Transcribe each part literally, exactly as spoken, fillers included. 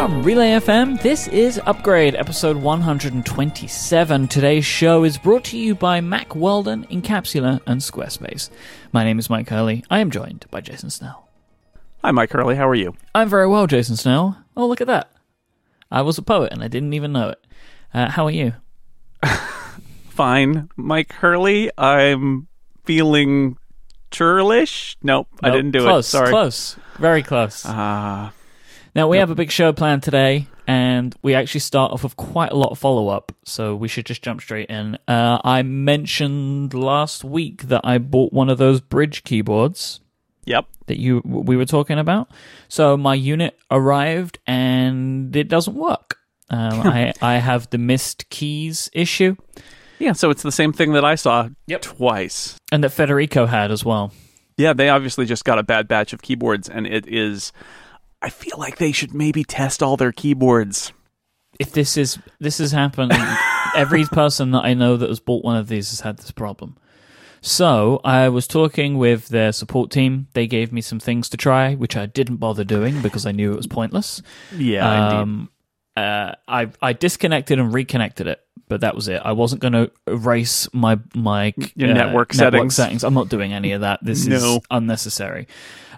From Relay F M, this is Upgrade, episode one hundred twenty-seven. Today's show is brought to you by Mack Weldon, Incapsula, and Squarespace. My name is Mike Hurley. I am joined by Jason Snell. Hi, Mike Hurley. How are you? I'm very well, Jason Snell. Oh, look at that. I was a poet, and I didn't even know it. Uh, how are you? Fine, Mike Hurley. I'm feeling churlish. Nope, nope, I didn't do close, it. Sorry. Close, very close. Ah. Uh... Now, we have a big show planned today, and we actually start off with quite a lot of follow-up, so we should just jump straight in. Uh, I mentioned last week that I bought one of those Bridge keyboards. Yep. That you we were talking about. So my unit arrived, and it doesn't work. Um, I, I have the missed keys issue. Yeah, so it's the same thing that I saw yep. twice. And that Federico had as well. Yeah, they obviously just got a bad batch of keyboards, and it is... I feel like they should maybe test all their keyboards. If this is this has happened, every person that I know that has bought one of these has had this problem. So I was talking with their support team. They gave me some things to try, which I didn't bother doing because I knew it was pointless. Yeah, um, indeed. Uh, I I disconnected and reconnected it, but that was it. I wasn't going to erase my my Your uh, network, network settings. settings. I'm not doing any of that. This no. is unnecessary.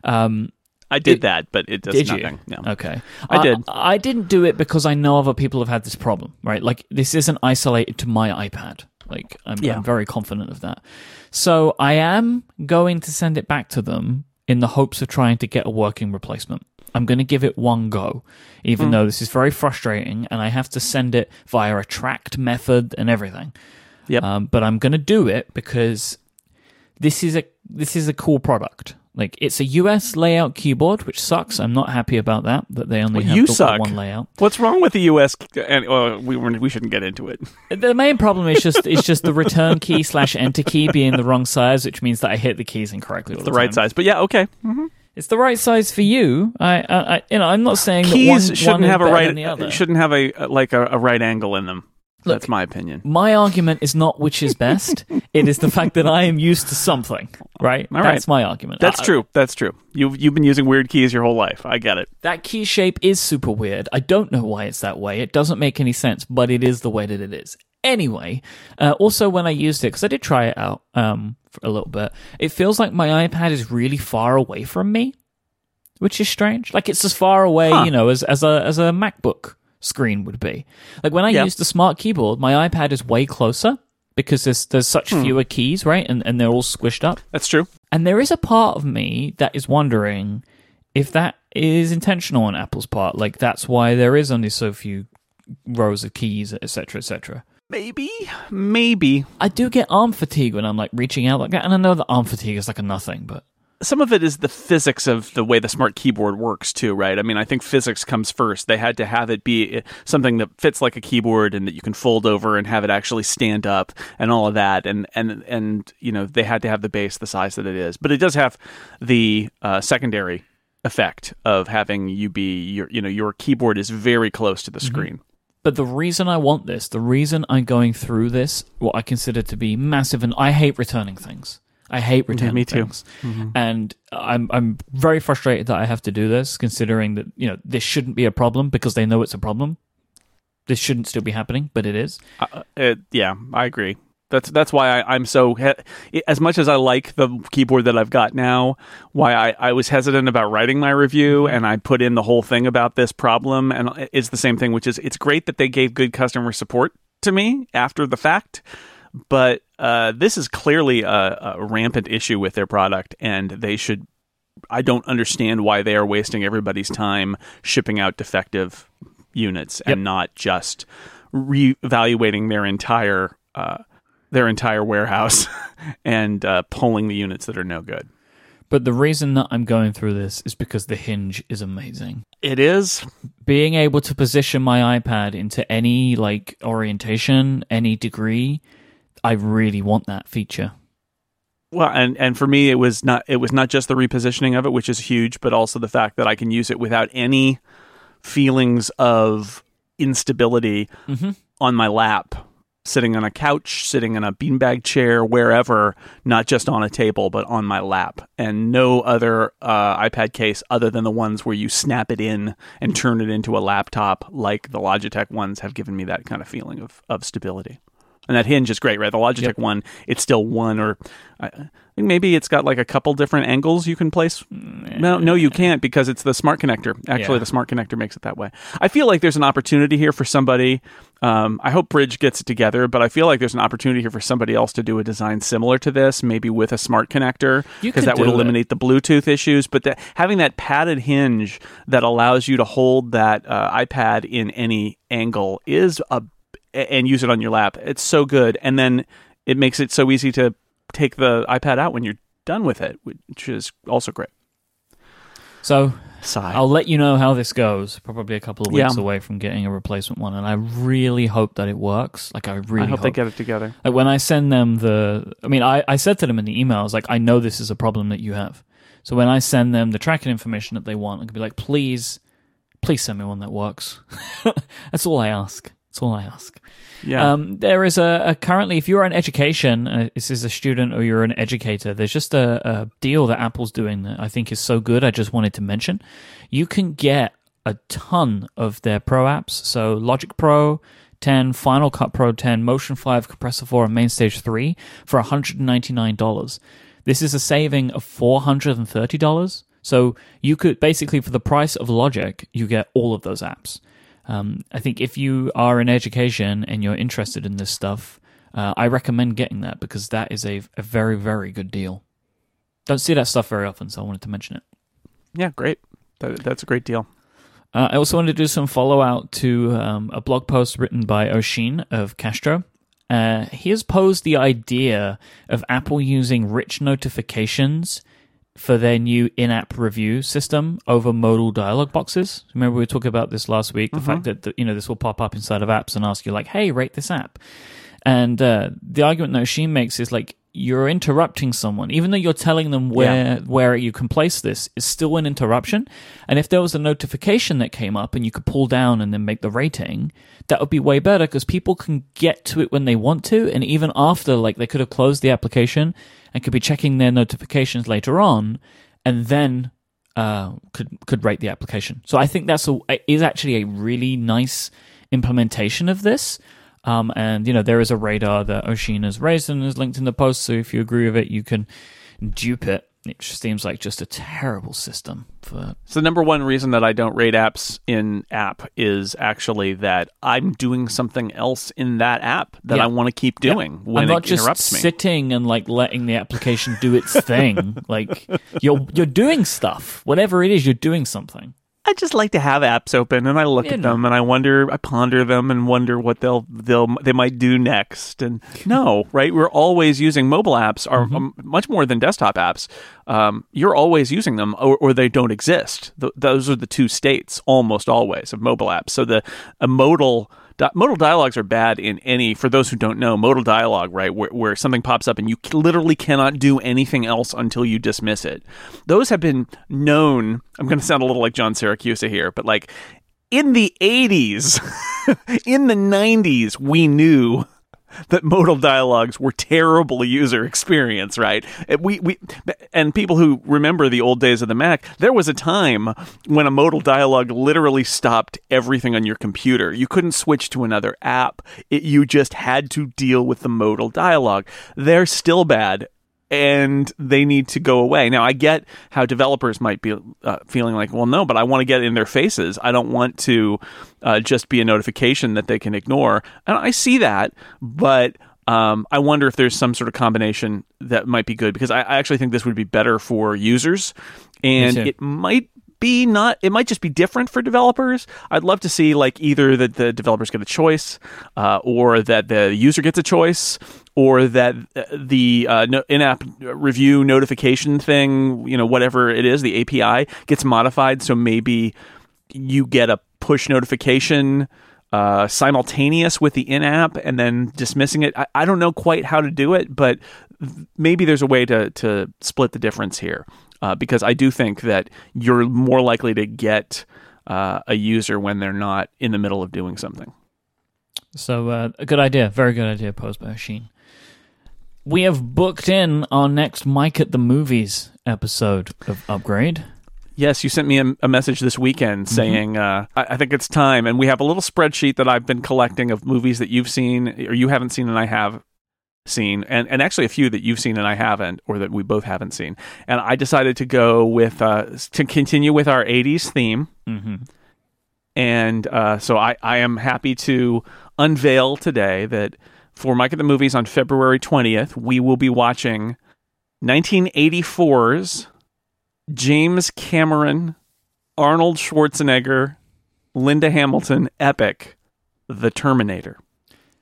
Um. I did it, that, but it does did nothing. You? No. Okay. I, I did. I didn't do it because I know other people have had this problem, right? Like, this isn't isolated to my iPad. Like, I'm, yeah. I'm very confident of that. So I am going to send it back to them in the hopes of trying to get a working replacement. I'm going to give it one go, even mm. though this is very frustrating, and I have to send it via a tracked method and everything. Yep. Um, but I'm going to do it because this is a this is a cool product. Like, it's a U S layout keyboard, which sucks. I'm not happy about that, that they only well, have the suck. one layout. What's wrong with the U S? And, well, we we shouldn't get into it. The main problem is just it's just the return key slash enter key being the wrong size, which means that I hit the keys incorrectly. It's all the, the right time. size, but yeah, okay. Mm-hmm. It's the right size for you. I, I, I you know, I'm not saying keys that one, shouldn't one have is a right, than the other. Shouldn't have a like a, a right angle in them. Look, that's my opinion. My argument is not which is best. It is the fact that I am used to something, right? All right. That's my argument. That's I, true. That's true. You've, you've been using weird keys your whole life. I get it. That key shape is super weird. I don't know why it's that way. It doesn't make any sense, but it is the way that it is. Anyway, uh, also when I used it, because I did try it out um, for a little bit, it feels like my iPad is really far away from me, which is strange. Like, it's as far away, huh. you know, as, as a as a MacBook screen would be. Like, when I yep. use the smart keyboard, my iPad is way closer because there's there's such hmm. fewer keys, right? And and they're all squished up. That's true. And there is a part of me that is wondering if that is intentional on Apple's part. Like, that's why there is only so few rows of keys, et cetera, et cetera. Maybe, maybe. I do get arm fatigue when I'm like reaching out like that, and I know that arm fatigue is like a nothing, but some of it is the physics of the way the smart keyboard works, too, right? I mean, I think physics comes first. They had to have it be something that fits like a keyboard and that you can fold over and have it actually stand up and all of that. And, and, and you know, they had to have the base the size that it is. But it does have the uh, secondary effect of having you be, your, you know, your keyboard is very close to the screen. Mm-hmm. But the reason I want this, the reason I'm going through this, what I consider to be massive, and I hate returning things. I hate returning yeah, me things, too. Mm-hmm. And I'm I'm very frustrated that I have to do this, considering that, you know, this shouldn't be a problem because they know it's a problem. This shouldn't still be happening, but it is. Uh, it, yeah, I agree. That's that's why I, I'm so he- as much as I like the keyboard that I've got now. Why I, I was hesitant about writing my review, and I put in the whole thing about this problem, and it's the same thing, which is it's great that they gave good customer support to me after the fact. But uh, this is clearly a, a rampant issue with their product, and they should. I don't understand why they are wasting everybody's time shipping out defective units and yep. not just reevaluating their entire uh, their entire warehouse and uh, pulling the units that are no good. But the reason that I'm going through this is because the hinge is amazing. It is. Being able to position my iPad into any like orientation, any degree. I really want that feature. Well, and, and for me, it was not it was not just the repositioning of it, which is huge, but also the fact that I can use it without any feelings of instability mm-hmm. on my lap, sitting on a couch, sitting in a beanbag chair, wherever, not just on a table, but on my lap. And no other uh, iPad case other than the ones where you snap it in and turn it into a laptop, like the Logitech ones, have given me that kind of feeling of, of stability. And that hinge is great, right? The Logitech yep. one, it's still one, or I think maybe it's got like a couple different angles you can place. No, no, you can't, because it's the smart connector. Actually, yeah. the smart connector makes it that way. I feel like there's an opportunity here for somebody. Um, I hope Bridge gets it together, but I feel like there's an opportunity here for somebody else to do a design similar to this, maybe with a smart connector, because that would eliminate it. the Bluetooth issues. But that, having that padded hinge that allows you to hold that uh, iPad in any angle is a and use it on your lap. It's so good. And then it makes it so easy to take the iPad out when you're done with it, which is also great. So Sigh. I'll let you know how this goes. Probably a couple of weeks yeah. away from getting a replacement one. And I really hope that it works. Like I really I hope, hope they get it together. Like when I send them the, I mean, I, I said to them in the emails, like, I know this is a problem that you have. So when I send them the tracking information that they want, I can be like, please, please send me one that works. That's all I ask. That's all I ask. Yeah. Um, there is a, a currently, if you're in education, uh, this is a student or you're an educator, there's just a, a deal that Apple's doing that I think is so good. I just wanted to mention, you can get a ton of their pro apps. So Logic Pro ten, Final Cut Pro ten, Motion five, Compressor four, and Mainstage three for one hundred ninety-nine dollars. This is a saving of four hundred thirty dollars. So you could basically, for the price of Logic, you get all of those apps. Um, I think if you are in education and you're interested in this stuff, uh, I recommend getting that because that is a, a very, very good deal. Don't see that stuff very often, so I wanted to mention it. Yeah, great. That, that's a great deal. Uh, I also wanted to do some follow-out to um, a blog post written by Oshin of Castro. Uh, he has posed the idea of Apple using rich notifications for their new in-app review system over modal dialog boxes. Remember we were talking about this last week, the mm-hmm. fact that the, you know this will pop up inside of apps and ask you like, hey, rate this app. And uh, the argument that Oshin makes is like, you're interrupting someone. Even though you're telling them where yeah. where you can place this, it's still an interruption. And if there was a notification that came up and you could pull down and then make the rating, that would be way better because people can get to it when they want to. And even after, like, they could have closed the application and could be checking their notifications later on and then uh, could could rate the application. So I think that's a, is actually a really nice implementation of this. Um, and, you know, there is a radar that Oshin has raised and has linked in the post, so if you agree with it, you can dupe it. It just seems like just a terrible system. For So the number one reason that I don't rate apps in app is actually that I'm doing something else in that app that yeah. I want to keep doing yeah. when it interrupts me. I'm not just sitting and, like, letting the application do its thing. Like, you're you're doing stuff. Whatever it is, you're doing something. I just like to have apps open, and I look you at know. them, and I wonder, I ponder them, and wonder what they'll they'll they might do next. And no, right? We're always using mobile apps, are mm-hmm. um, much more than desktop apps. Um, you're always using them, or, or they don't exist. Th- those are the two states almost always of mobile apps. So the a modal. Modal dialogues are bad in any, for those who don't know, modal dialogue, right, where, where something pops up and you literally cannot do anything else until you dismiss it. Those have been known, I'm going to sound a little like John Syracuse here, but like in the eighties, in the nineties, we knew that modal dialogues were terrible user experience, right? We we and people who remember the old days of the Mac, there was a time when a modal dialogue literally stopped everything on your computer. You couldn't switch to another app. It, you just had to deal with the modal dialogue. They're still bad, and they need to go away. Now, I get how developers might be uh, feeling like, well, no, but I want to get in their faces. I don't want to uh, just be a notification that they can ignore. And I see that, but um, I wonder if there's some sort of combination that might be good, because I, I actually think this would be better for users, and it might be not, it might just be different for developers. I'd love to see like either that the developers get a choice uh, or that the user gets a choice, or that the uh, no, in-app review notification thing, you know, whatever it is, the A P I gets modified. So maybe you get a push notification uh, simultaneous with the in-app and then dismissing it. I, I don't know quite how to do it, but maybe there's a way to, to split the difference here uh, because I do think that you're more likely to get uh, a user when they're not in the middle of doing something. So uh, a good idea. Very good idea posed by Oshin. We have booked in our next Mike at the Movies episode of Upgrade. Yes, you sent me a, a message this weekend saying, mm-hmm. uh, I, I think it's time. And we have a little spreadsheet that I've been collecting of movies that you've seen or you haven't seen and I have seen. And, and actually a few that you've seen and I haven't, or that we both haven't seen. And I decided to go with, uh, to continue with our eighties theme. Mm-hmm. And uh, so I, I am happy to unveil today that for Mike at the Movies on February twentieth, we will be watching nineteen eighty-four's James Cameron, Arnold Schwarzenegger, Linda Hamilton epic, The Terminator.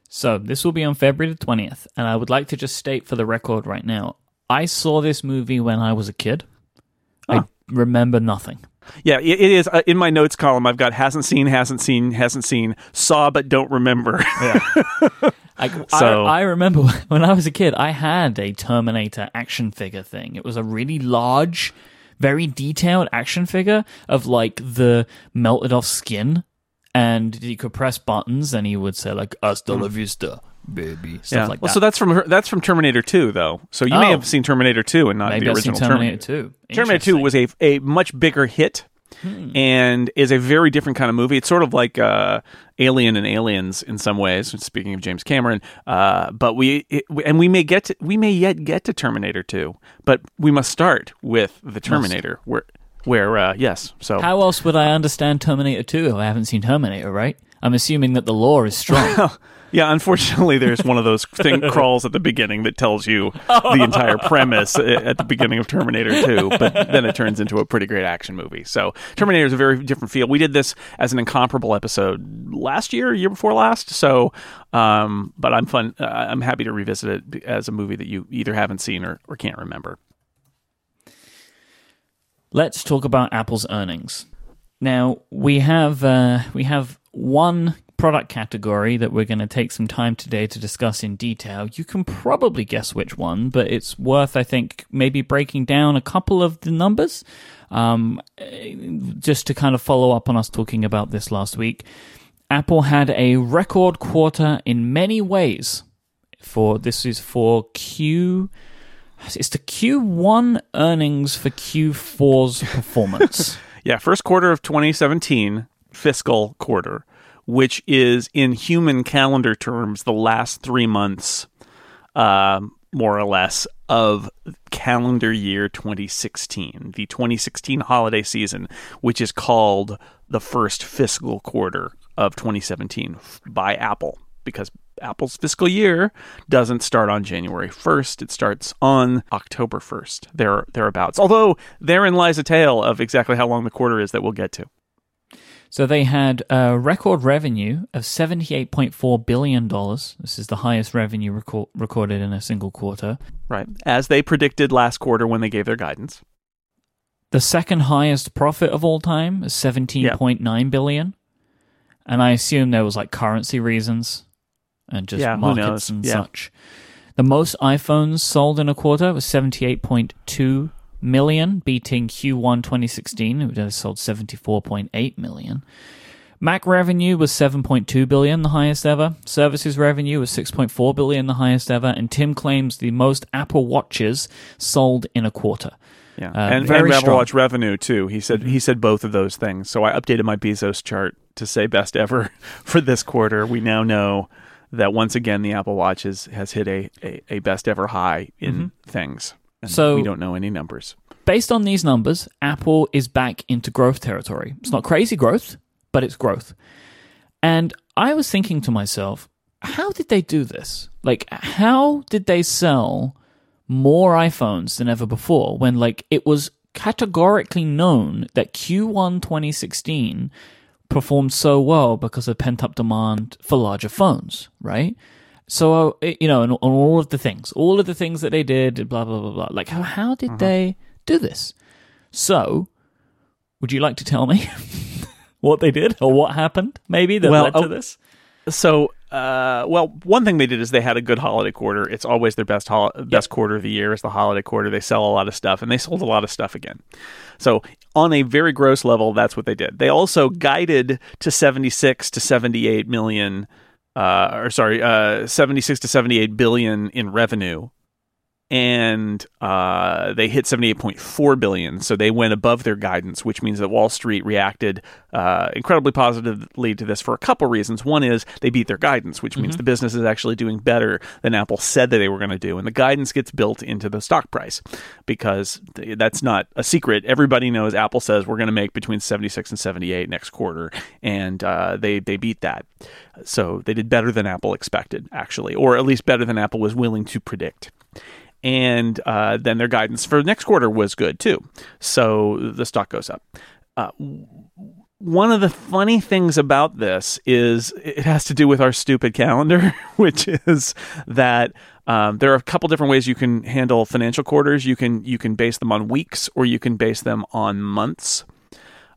So this will be on February the twentieth, and I would like to just state for the record right now, I saw this movie when I was a kid. Huh. I remember nothing. Yeah, it is. Uh, in my notes column, I've got hasn't seen, hasn't seen, hasn't seen, saw but don't remember. Yeah. I, so. I, I remember when I was a kid, I had a Terminator action figure thing. It was a really large, very detailed action figure of like the melted off skin, and you could press buttons and he would say like, hasta la vista, baby. Stuff yeah. like well, that. Well, so that's from her, that's from Terminator two, though. So you oh. may have seen Terminator two and not Maybe the I've original seen Terminator. Terminator two. Terminator two was a, a much bigger hit hmm. and is a very different kind of movie. It's sort of like uh, Alien and Aliens in some ways, speaking of James Cameron. Uh, but we it, and we may get to, we may yet get to Terminator two, but we must start with the Terminator. Must. Where where uh, yes. So how else would I understand Terminator two if I haven't seen Terminator, right? I'm assuming that the lore is strong. Yeah, unfortunately, there's one of those thing crawls at the beginning that tells you the entire premise at the beginning of Terminator two, but then it turns into a pretty great action movie. So Terminator is a very different feel. We did this as an incomparable episode last year, year before last. So, um, but I'm fun. Uh, I'm happy to revisit it as a movie that you either haven't seen or, or can't remember. Let's talk about Apple's earnings. Now we have uh, we have one product category that we're going to take some time today to discuss in detail. You can probably guess which one, but it's worth, I think, maybe breaking down a couple of the numbers, um, just to kind of follow up on us talking about this last week. Apple had a record quarter in many ways. For this is for Q, it's the Q one earnings for Q four's performance. Yeah, first quarter of twenty seventeen, fiscal quarter, which is in human calendar terms the last three months, uh, more or less, of calendar year twenty sixteen, the twenty sixteen holiday season, which is called the first fiscal quarter of twenty seventeen by Apple, because Apple's fiscal year doesn't start on January first. It starts on October first, there, thereabouts. Although therein lies a tale of exactly how long the quarter is that we'll get to. So they had a record revenue of seventy-eight point four billion dollars. This is the highest revenue record- recorded in a single quarter. Right, as they predicted last quarter when they gave their guidance. The second highest profit of all time is seventeen point nine billion dollars. And I assume there was like currency reasons and just yeah, markets and yeah. such. The most iPhones sold in a quarter was seventy-eight point two million, beating Q one twenty sixteen, which sold seventy-four point eight million. Mac revenue was seven point two billion, the highest ever. Services revenue was six point four billion, the highest ever. And Tim claims the most Apple Watches sold in a quarter. Yeah, uh, and, very and Apple strong. Watch revenue too. He said he said both of those things. So I updated my Bezos chart to say best ever for this quarter. We now know that once again the Apple Watch is, has hit a, a, a best ever high in mm-hmm. things. And so we don't know any numbers. Based on these numbers, Apple is back into growth territory. It's not crazy growth, but it's growth. And I was thinking to myself, how did they do this? Like, how did they sell more iPhones than ever before when, like, it was categorically known that Q one twenty sixteen performed so well because of pent-up demand for larger phones, right? So, you know, on all of the things, all of the things that they did, blah, blah, blah, blah. Like, how, how did uh-huh. they do this? So, would you like to tell me what they did or what happened, maybe, that well, led to oh, this? So, uh, well, one thing they did is they had a good holiday quarter. It's always their best hol- best yep. quarter of the year. It's the holiday quarter. They sell a lot of stuff, and they sold a lot of stuff again. So, on a very gross level, that's what they did. They also guided to seventy-six to seventy-eight million uh, or sorry, uh, seventy-six to seventy-eight billion in revenue, and uh, they hit seventy-eight point four billion. So they went above their guidance, which means that Wall Street reacted uh, incredibly positively to this for a couple reasons. One is they beat their guidance, which mm-hmm. means the business is actually doing better than Apple said that they were going to do. And the guidance gets built into the stock price because th- that's not a secret. Everybody knows Apple says we're going to make between seventy-six and seventy-eight next quarter. And uh, they, they beat that. So they did better than Apple expected, actually, or at least better than Apple was willing to predict. And uh, then their guidance for next quarter was good, too. So the stock goes up. Uh, one of the funny things about this is it has to do with our stupid calendar, which is that um, there are a couple different ways you can handle financial quarters. You can you can base them on weeks, or you can base them on months.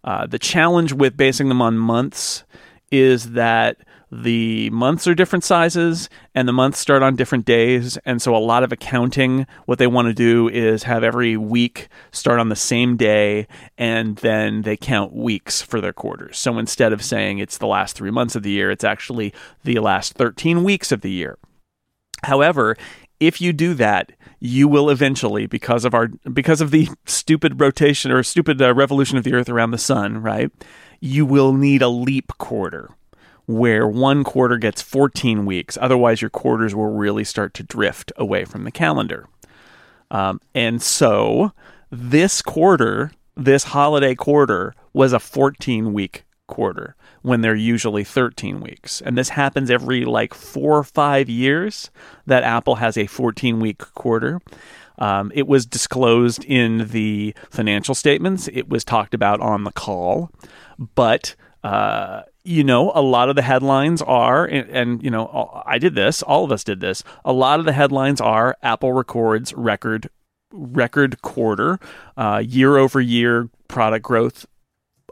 Uh, the challenge with basing them on months is that the months are different sizes, and the months start on different days, and so a lot of accounting, what they want to do is have every week start on the same day, and then they count weeks for their quarters. So instead of saying it's the last three months of the year, it's actually the last thirteen weeks of the year. However, if you do that, you will eventually, because of our because of the stupid rotation or stupid uh, revolution of the Earth around the sun, right? You will need a leap quarter, where one quarter gets fourteen weeks. Otherwise, your quarters will really start to drift away from the calendar. Um, and so this quarter, this holiday quarter, was a fourteen-week quarter when they're usually thirteen weeks. And this happens every like four or five years that Apple has a fourteen-week quarter. Um, it was disclosed in the financial statements. It was talked about on the call. But Uh, you know, a lot of the headlines are, and, and, you know, I did this, all of us did this. A lot of the headlines are Apple records record, record quarter, uh, year over year product growth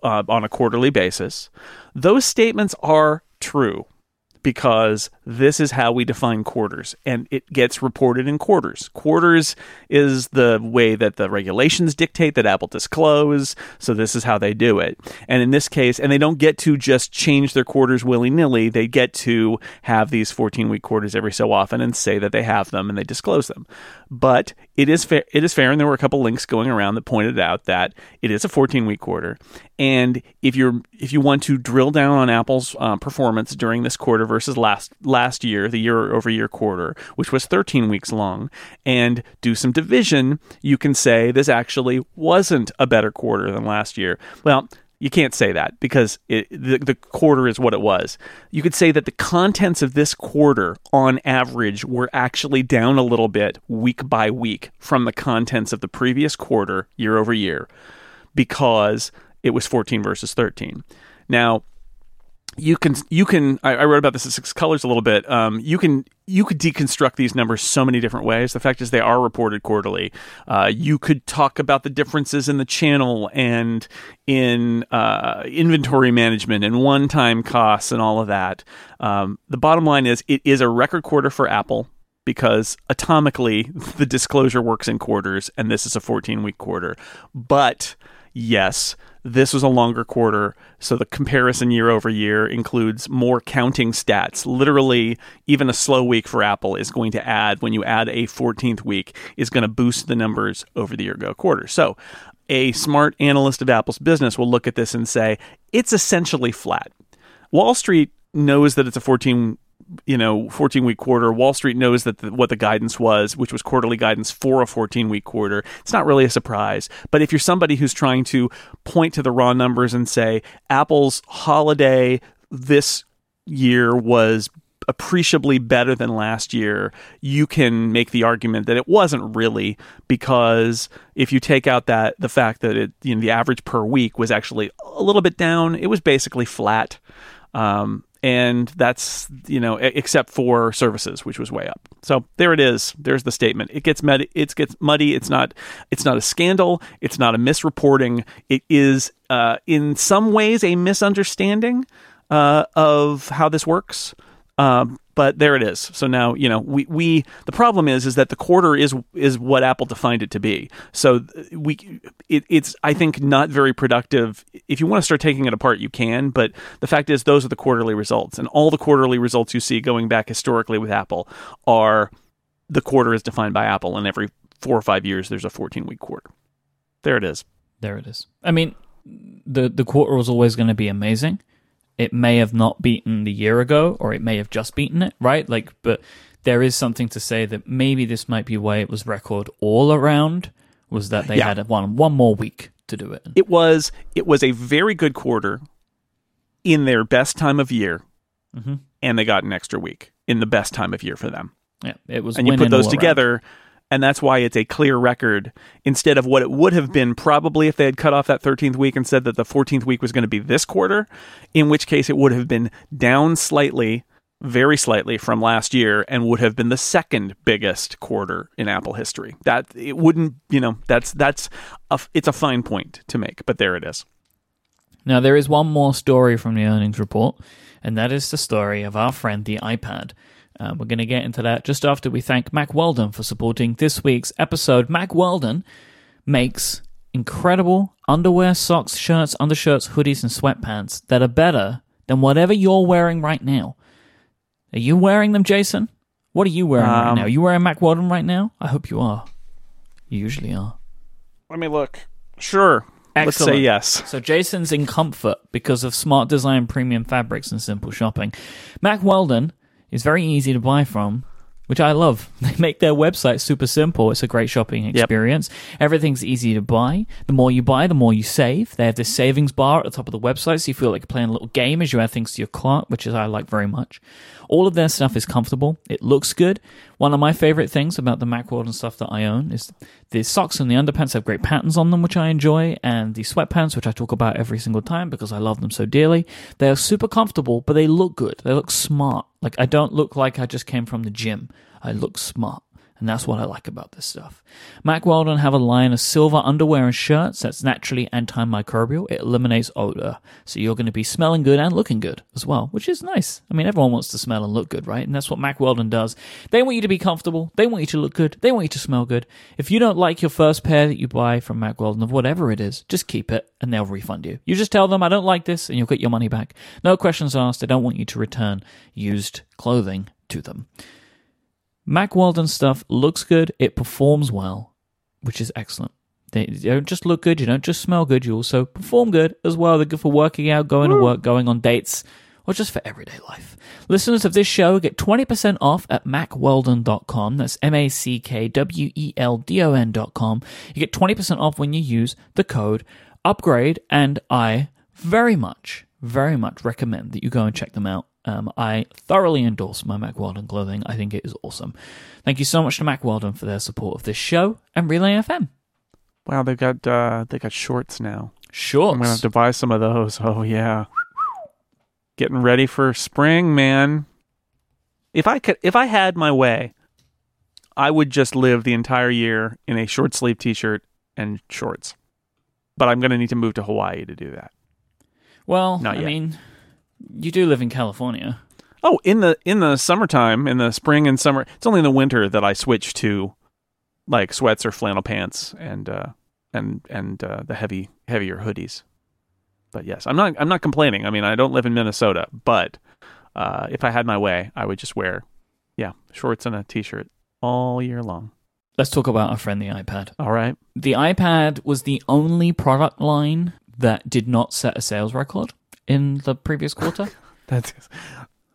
uh, on a quarterly basis. Those statements are true because this is how we define quarters, and it gets reported in quarters. Quarters is the way that the regulations dictate that Apple disclose, so this is how they do it. And in this case, and they don't get to just change their quarters willy-nilly, they get to have these fourteen-week quarters every so often and say that they have them and they disclose them. But it is fair, it is fair, and there were a couple links going around that pointed out that it is a fourteen-week quarter, and if you're if you want to drill down on Apple's uh, performance during this quarter versus last last year, the year-over-year quarter, which was thirteen weeks long, and do some division, you can say this actually wasn't a better quarter than last year. Well, you can't say that because it, the, the quarter is what it was. You could say that the contents of this quarter, on average, were actually down a little bit week by week from the contents of the previous quarter, year over year, because it was fourteen versus thirteen. Now, You can, you can. I, I wrote about this at Six Colors a little bit. Um, you can, you could deconstruct these numbers so many different ways. The fact is, they are reported quarterly. Uh, you could talk about the differences in the channel and in uh, inventory management and one-time costs and all of that. Um, the bottom line is, it is a record quarter for Apple because atomically, the disclosure works in quarters, and this is a fourteen-week quarter. But yes, this was a longer quarter, so the comparison year over year includes more counting stats. Literally, even a slow week for Apple is going to add, when you add a fourteenth week, is going to boost the numbers over the year-ago quarter. So a smart analyst of Apple's business will look at this and say, it's essentially flat. Wall Street knows that it's a fourteen you know, fourteen-week quarter. Wall Street knows that the, what the guidance was, which was quarterly guidance for a fourteen-week quarter. It's not really a surprise. But if you're somebody who's trying to point to the raw numbers and say, Apple's holiday this year was appreciably better than last year, you can make the argument that it wasn't really, because if you take out that the fact that it, you know, the average per week was actually a little bit down, it was basically flat. Um, And that's, you know, except for services, which was way up. So there it is. There's the statement. It gets muddy. It gets muddy. It's not. It's not a scandal. It's not a misreporting. It is, uh, in some ways, a misunderstanding uh, of how this works. Um, but there it is. So now, you know, we, we the problem is is that the quarter is is what Apple defined it to be. So we it, it's I think not very productive. If you want to start taking it apart, you can. But the fact is, those are the quarterly results, and all the quarterly results you see going back historically with Apple are the quarter is defined by Apple, and every four or five years there's a fourteen week quarter. There it is. There it is. I mean, the the quarter was always going to be amazing. It may have not beaten the year ago, or it may have just beaten it, right? Like, but there is something to say that maybe this might be why it was record all around, was that they yeah. had one one more week to do it. It was it was a very good quarter in their best time of year, mm-hmm. and they got an extra week in the best time of year for them. Yeah, it was. And you put those together. Around. And that's why it's a clear record instead of what it would have been probably if they had cut off that thirteenth week and said that the fourteenth week was going to be this quarter, in which case it would have been down slightly, very slightly from last year, and would have been the second biggest quarter in Apple history. That it wouldn't, you know, that's that's a, it's a fine point to make, but there it is. Now, there is one more story from the earnings report, and that is the story of our friend the iPad. Uh, we're going to get into that just after we thank Mack Weldon for supporting this week's episode. Mack Weldon makes incredible underwear, socks, shirts, undershirts, hoodies, and sweatpants that are better than whatever you're wearing right now. Are you wearing them, Jason? What are you wearing um, right now? Are you wearing Mack Weldon right now? I hope you are. You usually are. Let me look. Sure. Excellent. Let's say yes. So Jason's in comfort because of smart design, premium fabrics, and simple shopping. Mack Weldon is very easy to buy from, which I love. They make their website super simple. It's a great shopping experience. Yep. Everything's easy to buy. The more you buy, the more you save. They have this savings bar at the top of the website, so you feel like you're playing a little game as you add things to your cart, which is I like very much. All of their stuff is comfortable. It looks good. One of my favorite things about the Mack Weldon stuff that I own is the socks and the underpants have great patterns on them, which I enjoy, and the sweatpants, which I talk about every single time because I love them so dearly. They are super comfortable, but they look good. They look smart. Like, I don't look like I just came from the gym. I look smart, and that's what I like about this stuff. Mack Weldon have a line of silver underwear and shirts that's naturally antimicrobial. It eliminates odor, so you're going to be smelling good and looking good as well, which is nice. I mean, everyone wants to smell and look good, right? And that's what Mack Weldon does. They want you to be comfortable. They want you to look good. They want you to smell good. If you don't like your first pair that you buy from Mack Weldon of whatever it is, just keep it, and they'll refund you. You just tell them, I don't like this, and you'll get your money back. No questions asked. They don't want you to return used clothing to them. Mack Weldon stuff looks good, it performs well, which is excellent. They don't just look good, you don't just smell good, you also perform good as well. They're good for working out, going to work, going on dates, or just for everyday life. Listeners of this show get twenty percent off at mack weldon dot com. That's M A C K W E L D O N dot com. You get twenty percent off when you use the code UPGRADE, and I very much, very much recommend that you go and check them out. Um, I thoroughly endorse my Mack Weldon clothing. I think it is awesome. Thank you so much to Mack Weldon for their support of this show and Relay F M. Wow, they've got uh, they got shorts now. Shorts. I'm gonna have to buy some of those. Oh yeah, getting ready for spring, man. If I could, if I had my way, I would just live the entire year in a short sleeve T-shirt and shorts. But I'm gonna need to move to Hawaii to do that. Well, not yet. I mean. You do live in California. Oh, in the in the summertime, in the spring and summer. It's only in the winter that I switch to like sweats or flannel pants and uh, and and uh, the heavy heavier hoodies. But yes, I'm not I'm not complaining. I mean, I don't live in Minnesota, but uh, if I had my way, I would just wear yeah shorts and a T-shirt all year long. Let's talk about our friend the iPad. All right, the iPad was the only product line that did not set a sales record in the previous quarter. that's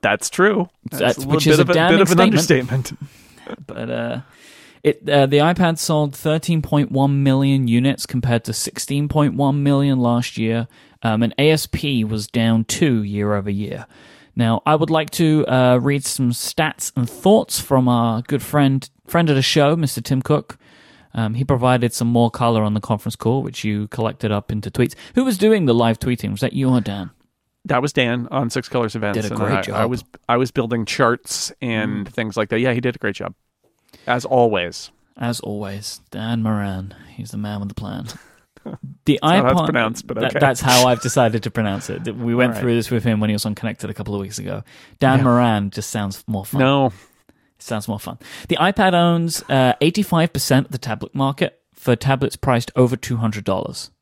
that's true. That's, that's which is a, a damning bit of an understatement. But uh, it uh, the iPad sold thirteen point one million units compared to sixteen point one million last year, um, and A S P was down two year over year. Now, I would like to uh, read some stats and thoughts from our good friend friend of the show, Mister Tim Cook. Um, he provided some more color on the conference call, which you collected up into tweets. Who was doing the live tweeting? Was that you or Dan? That was Dan on Six Colors Events. Did a great and I, job. I was I was building charts and mm. things like that. Yeah, he did a great job, as always. As always, Dan Moran. He's the man with the plan. The iPod, that's how it's pronounced, but okay. That, that's how I've decided to pronounce it. We went right. through this with him when he was on Connected a couple of weeks ago. Dan yeah. Moran just sounds more fun. No. It sounds more fun. The iPad owns uh, eighty-five percent of the tablet market for tablets priced over two hundred dollars.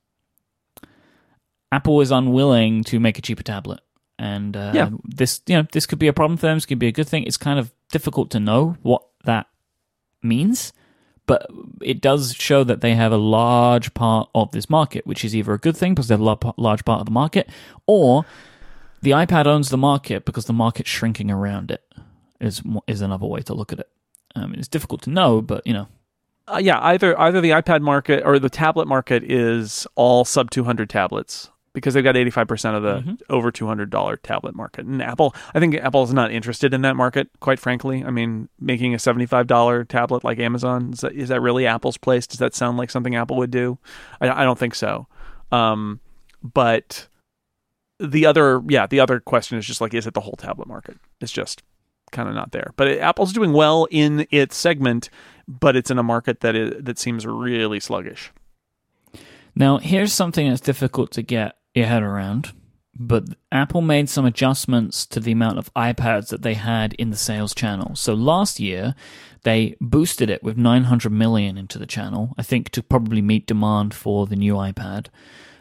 Apple is unwilling to make a cheaper tablet. And uh, yeah. this you know, this could be a problem for them. This could be a good thing. It's kind of difficult to know what that means. But it does show that they have a large part of this market, which is either a good thing because they're a large part of the market, or the iPad owns the market because the market's shrinking around it, is is another way to look at it. Um, it's difficult to know, but, you know. Uh, yeah, either either the iPad market or the tablet market is all sub two hundred tablets because they've got eighty-five percent of the mm-hmm. over two hundred dollars tablet market. And Apple, I think Apple's not interested in that market, quite frankly. I mean, making a seventy-five dollars tablet like Amazon, is that, is that really Apple's place? Does that sound like something Apple would do? I, I don't think so. Um, but the other, yeah, the other question is just like, is it the whole tablet market? It's just kind of not there. But it, Apple's doing well in its segment, but it's in a market that is, that seems really sluggish. Now, here's something that's difficult to get your head around, but Apple made some adjustments to the amount of iPads that they had in the sales channel. So last year, they boosted it with nine hundred million dollars into the channel, I think to probably meet demand for the new iPad,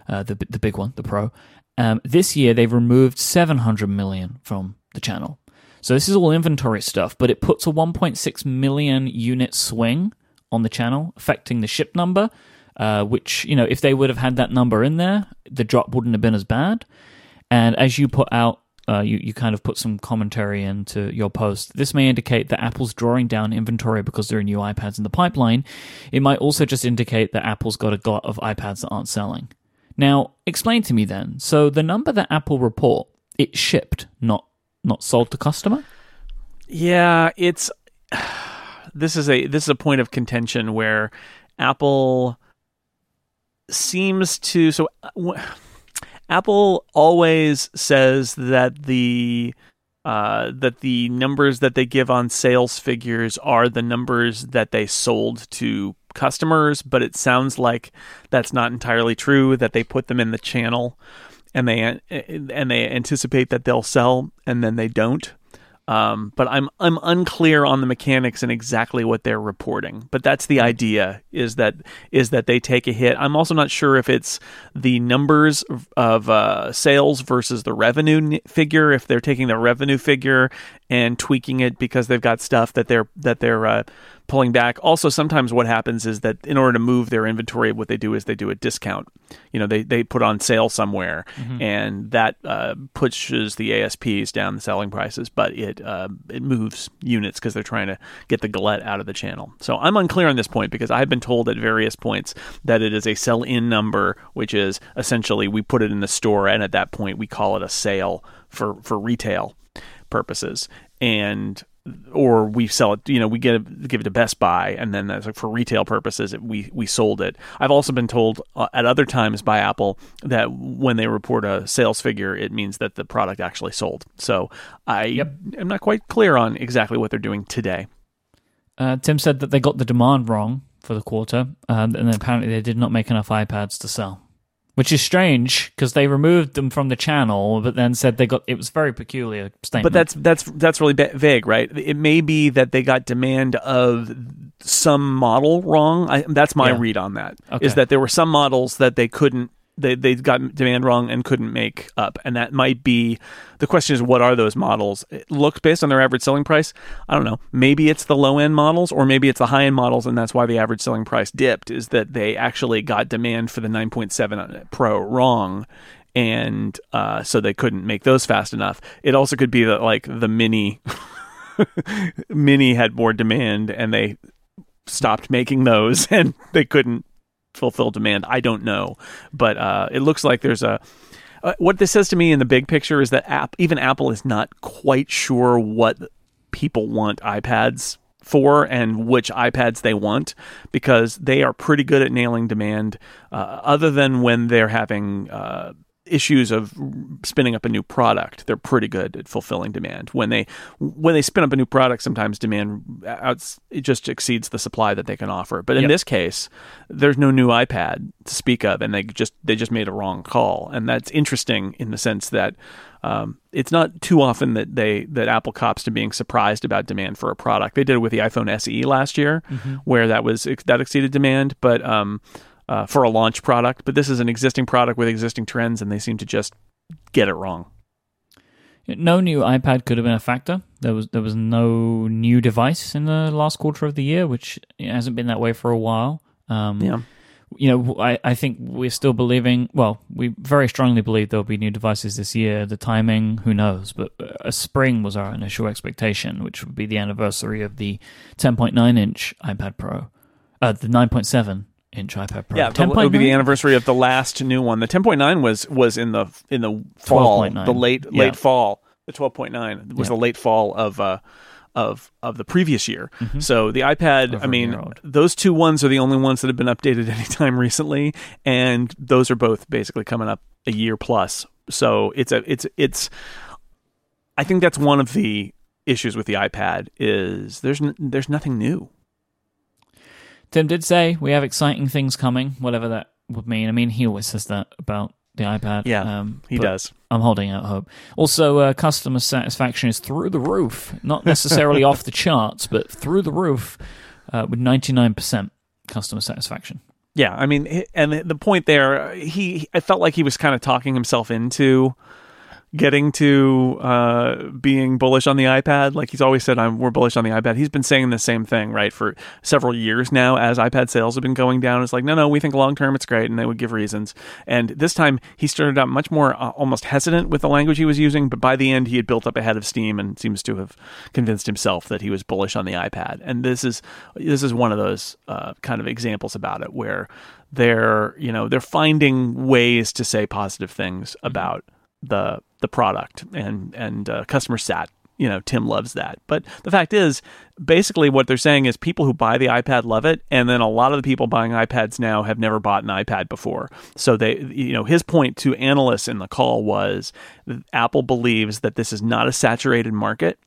uh, the the big one, the Pro. Um, this year, they've removed seven hundred million dollars from the channel. So this is all inventory stuff, but it puts a one point six million unit swing on the channel, affecting the ship number. Uh, which, you know, if they would have had that number in there, the drop wouldn't have been as bad. And as you put out, uh, you, you kind of put some commentary into your post, this may indicate that Apple's drawing down inventory because there are new iPads in the pipeline. It might also just indicate that Apple's got a glut of iPads that aren't selling. Now, explain to me then. So the number that Apple report, it shipped, not not sold to customer? Yeah, it's... This is a this is a point of contention where Apple... seems to so w- Apple always says that the uh that the numbers that they give on sales figures are the numbers that they sold to customers, but it sounds like that's not entirely true, that they put them in the channel and they and they anticipate that they'll sell and then they don't. Um, but I'm I'm unclear on the mechanics and exactly what they're reporting. But that's the idea, is that is that they take a hit. I'm also not sure if it's the numbers of uh, sales versus the revenue figure. If they're taking the revenue figure and tweaking it because they've got stuff that they're that they're uh, pulling back. Also, sometimes what happens is that in order to move their inventory, what they do is they do a discount. You know, they they put on sale somewhere, mm-hmm. and that uh, pushes the A S Ps down, the selling prices. But it It, uh, it moves units because they're trying to get the glut out of the channel. So I'm unclear on this point because I've been told at various points that it is a sell-in number, which is essentially we put it in the store and at that point we call it a sale for, for retail purposes. And or we sell it, you know, we get give it to Best Buy, and then that's like for retail purposes, it, we we sold it. I've also been told uh, at other times by Apple that when they report a sales figure, it means that the product actually sold. So I yep. am not quite clear on exactly what they're doing today. Uh, Tim said that they got the demand wrong for the quarter, uh, and apparently they did not make enough iPads to sell, which is strange because they removed them from the channel, but then said they got. It was a very peculiar statement. But that's that's that's really ba- vague, right? It may be that they got demand of some model wrong. I, that's my yeah. read on that. Okay. Is that there were some models that they couldn't. They they got demand wrong and couldn't make up, and that might be. The question is, what are those models? It looks based on their average selling price. I don't know. Maybe it's the low end models, or maybe it's the high end models, and that's why the average selling price dipped. Is that they actually got demand for the nine point seven Pro wrong, and uh, so they couldn't make those fast enough. It also could be that like the Mini, Mini had more demand, and they stopped making those, and they couldn't fulfill demand. I don't know, but uh, it looks like there's a. Uh, what this says to me in the big picture is that app, even Apple is not quite sure what people want iPads for and which iPads they want, because they are pretty good at nailing demand, uh, other than when they're having uh, issues of spinning up a new product, they're pretty good at fulfilling demand. When they when they spin up a new product, sometimes demand outs, it just exceeds the supply that they can offer. But in yep. this case, there's no new iPad to speak of, and they just they just made a wrong call. And that's interesting in the sense that um, it's not too often that they that Apple cops to being surprised about demand for a product. They did it with the iPhone S E last year, mm-hmm. where that was that exceeded demand, but. Um, Uh, for a launch product, but this is an existing product with existing trends, and they seem to just get it wrong. No new iPad could have been a factor. There was there was no new device in the last quarter of the year, which hasn't been that way for a while. Um, yeah, you know, I, I think we're still believing. Well, we very strongly believe there'll be new devices this year. The timing, who knows? But a spring was our initial expectation, which would be the anniversary of the ten point nine inch iPad Pro, uh, the nine point seven. Inch iPad Pro. Yeah, ten. It would be the anniversary of the last new one. The ten point nine was was in the in the fall, twelve point nine. the late late yeah. fall. The twelve point nine was yeah. the late fall of uh, of of the previous year. Mm-hmm. So the iPad, over I mean, those two ones are the only ones that have been updated anytime recently, and those are both basically coming up a year plus. So it's a it's it's. I think that's one of the issues with the iPad is there's n- there's nothing new. Tim did say we have exciting things coming, whatever that would mean. I mean, he always says that about the iPad. Yeah, um, he does. I'm holding out hope. Also, uh, customer satisfaction is through the roof. Not necessarily off the charts, but through the roof uh, with ninety-nine percent customer satisfaction. Yeah, I mean, and the point there, he, I felt like he was kind of talking himself into getting to uh, being bullish on the iPad. Like he's always said, I'm, we're bullish on the iPad. He's been saying the same thing, right, for several years now as iPad sales have been going down. It's like, no, no, we think long-term it's great, and they would give reasons. And this time, he started out much more uh, almost hesitant with the language he was using, but by the end, he had built up a head of steam and seems to have convinced himself that he was bullish on the iPad. And this is this is one of those uh, kind of examples about it where they're, you know, they're finding ways to say positive things about the the product and and uh, customer sat. You know, Tim loves that. But the fact is, basically what they're saying is people who buy the iPad love it, and then a lot of the people buying iPads now have never bought an iPad before. So they, you know, his point to analysts in the call was Apple believes that this is not a saturated market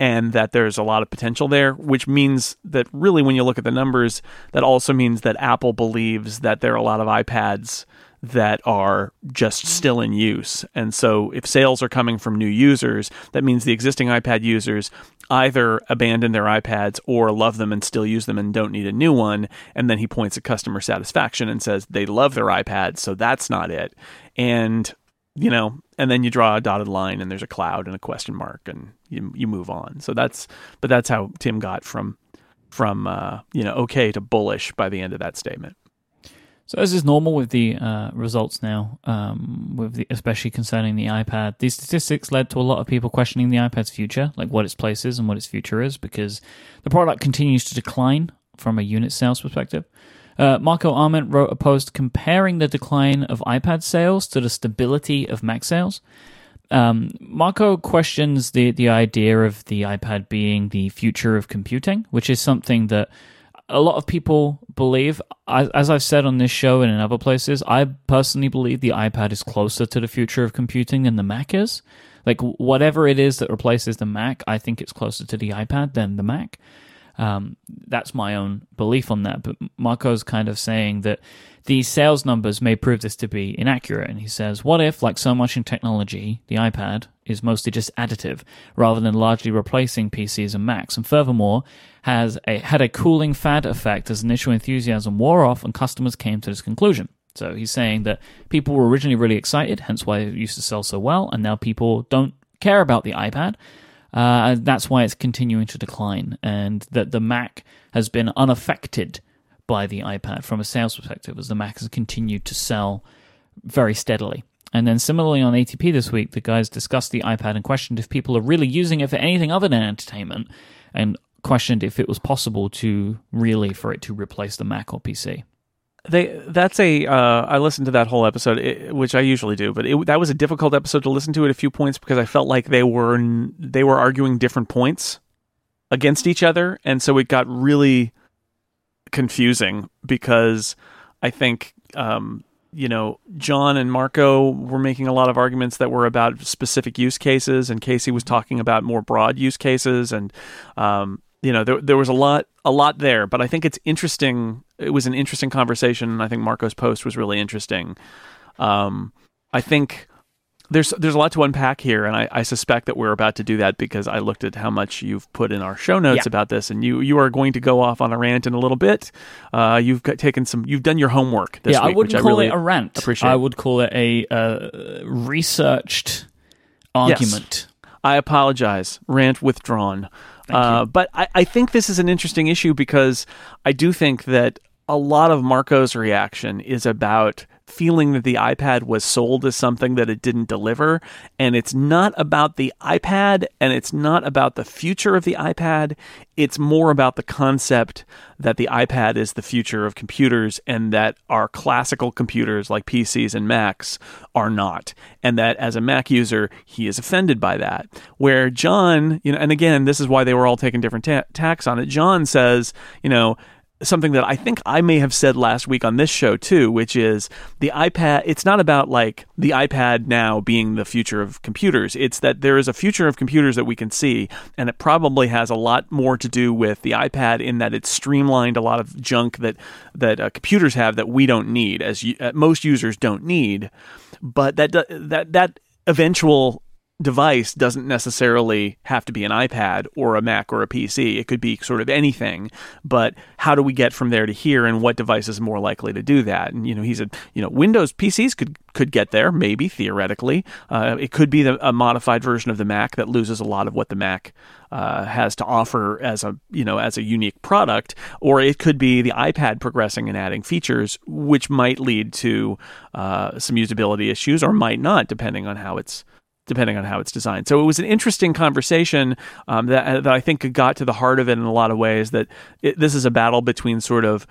and that there's a lot of potential there, which means that really when you look at the numbers, that also means that Apple believes that there are a lot of iPads that are just still in use. And so if sales are coming from new users, that means the existing iPad users either abandon their iPads or love them and still use them and don't need a new one. And then he points at customer satisfaction and says they love their iPads, so that's not it. And, you know, and then you draw a dotted line and there's a cloud and a question mark and you you move on. So that's, but that's how Tim got from, from uh, you know, okay to bullish by the end of that statement. So as is normal with the uh, results now, um, with the, especially concerning the iPad, these statistics led to a lot of people questioning the iPad's future, like what its place is and what its future is, because the product continues to decline from a unit sales perspective. Uh, Marco Arment wrote a post comparing the decline of iPad sales to the stability of Mac sales. Um, Marco questions the, the idea of the iPad being the future of computing, which is something that a lot of people believe. As I've said on this show and in other places, I personally believe the iPad is closer to the future of computing than the Mac is. Like, whatever it is that replaces the Mac, I think it's closer to the iPad than the Mac. Um, that's my own belief on that. But Marco's kind of saying that the sales numbers may prove this to be inaccurate. And he says, what if, like so much in technology, the iPad is mostly just additive rather than largely replacing P Cs and Macs, and furthermore has a, had a cooling fad effect as initial enthusiasm wore off and customers came to this conclusion. So he's saying that people were originally really excited, hence why it used to sell so well, and now people don't care about the iPad. Uh, that's why it's continuing to decline, and that the Mac has been unaffected by the iPad from a sales perspective as the Mac has continued to sell very steadily. And then similarly on A T P this week, the guys discussed the iPad and questioned if people are really using it for anything other than entertainment, and questioned if it was possible to really for it to replace the Mac or P C. They that's a uh, I listened to that whole episode, it, which I usually do, but it, that was a difficult episode to listen to at a few points because I felt like they were they were arguing different points against each other, and so it got really confusing because I think um, you know, John and Marco were making a lot of arguments that were about specific use cases, and Casey was talking about more broad use cases, and um, you know, there there was a lot a lot there. But I think it's interesting. It was an interesting conversation, and I think Marco's post was really interesting. Um, I think there's there's a lot to unpack here, and I, I suspect that we're about to do that because I looked at how much you've put in our show notes yeah. about this, and you you are going to go off on a rant in a little bit. Uh, you've got, taken some, you've done your homework this yeah, week. Yeah, I wouldn't call I really it a rant. Appreciate. I would call it a uh, researched argument. Yes. I apologize. Rant withdrawn. Uh, but I, I think this is an interesting issue because I do think that a lot of Marco's reaction is about feeling that the iPad was sold as something that it didn't deliver, and it's not about the iPad, and it's not about the future of the iPad. It's more about the concept that the iPad is the future of computers, and that our classical computers like P Cs and Macs are not, and that as a Mac user, he is offended by that. Where John, you know, and again, this is why they were all taking different ta- tacks on it. John says, you know, something that I think I may have said last week on this show too, which is the iPad, it's not about like the iPad now being the future of computers. It's that there is a future of computers that we can see, and it probably has a lot more to do with the iPad in that it's streamlined a lot of junk that, that uh, computers have that we don't need, as you, uh, most users don't need. But that that that eventual device doesn't necessarily have to be an iPad or a Mac or a P C. It could be sort of anything, but how do we get from there to here, and what device is more likely to do that? And, you know, he said, you know, Windows P Cs could could get there, maybe, theoretically. Uh, it could be the, a modified version of the Mac that loses a lot of what the Mac uh, has to offer as a, you know, as a unique product, or it could be the iPad progressing and adding features, which might lead to uh, some usability issues or might not, depending on how it's depending on how it's designed. So it was an interesting conversation um, that, that I think got to the heart of it in a lot of ways, that it, this is a battle between sort of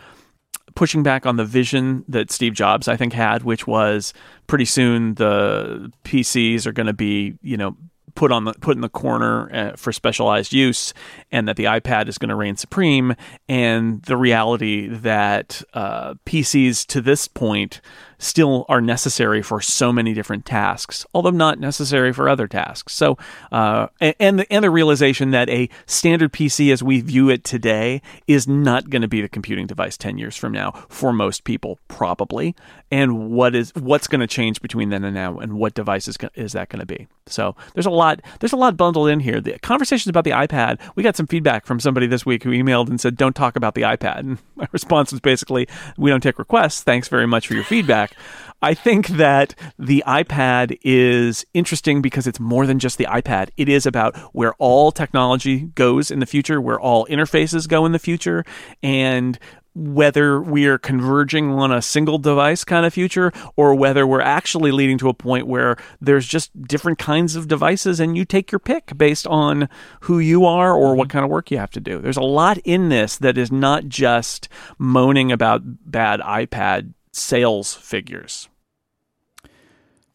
pushing back on the vision that Steve Jobs, I think, had, which was pretty soon the P Cs are going to be, you know, put on the put in the corner uh, for specialized use, and that the iPad is going to reign supreme, and the reality that uh, P Cs to this point still are necessary for so many different tasks, although not necessary for other tasks. So, uh, and the and the realization that a standard P C as we view it today is not going to be the computing device ten years from now for most people, probably. And what is what's going to change between then and now, and what device is, is that going to be? So there's a lot there's a lot bundled in here. The conversations about the iPad. We got some feedback from somebody this week who emailed and said, "Don't talk about the iPad." And my response was basically, "We don't take requests. Thanks very much for your feedback." I think that the iPad is interesting because it's more than just the iPad. It is about where all technology goes in the future, where all interfaces go in the future, and whether we are converging on a single device kind of future, or whether we're actually leading to a point where there's just different kinds of devices and you take your pick based on who you are or what kind of work you have to do. There's a lot in this that is not just moaning about bad iPad sales figures.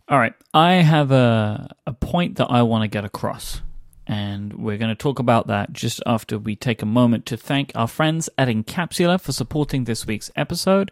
All right, I have a a point that I want to get across, and we're going to talk about that just after we take a moment to thank our friends at Incapsula for supporting this week's episode.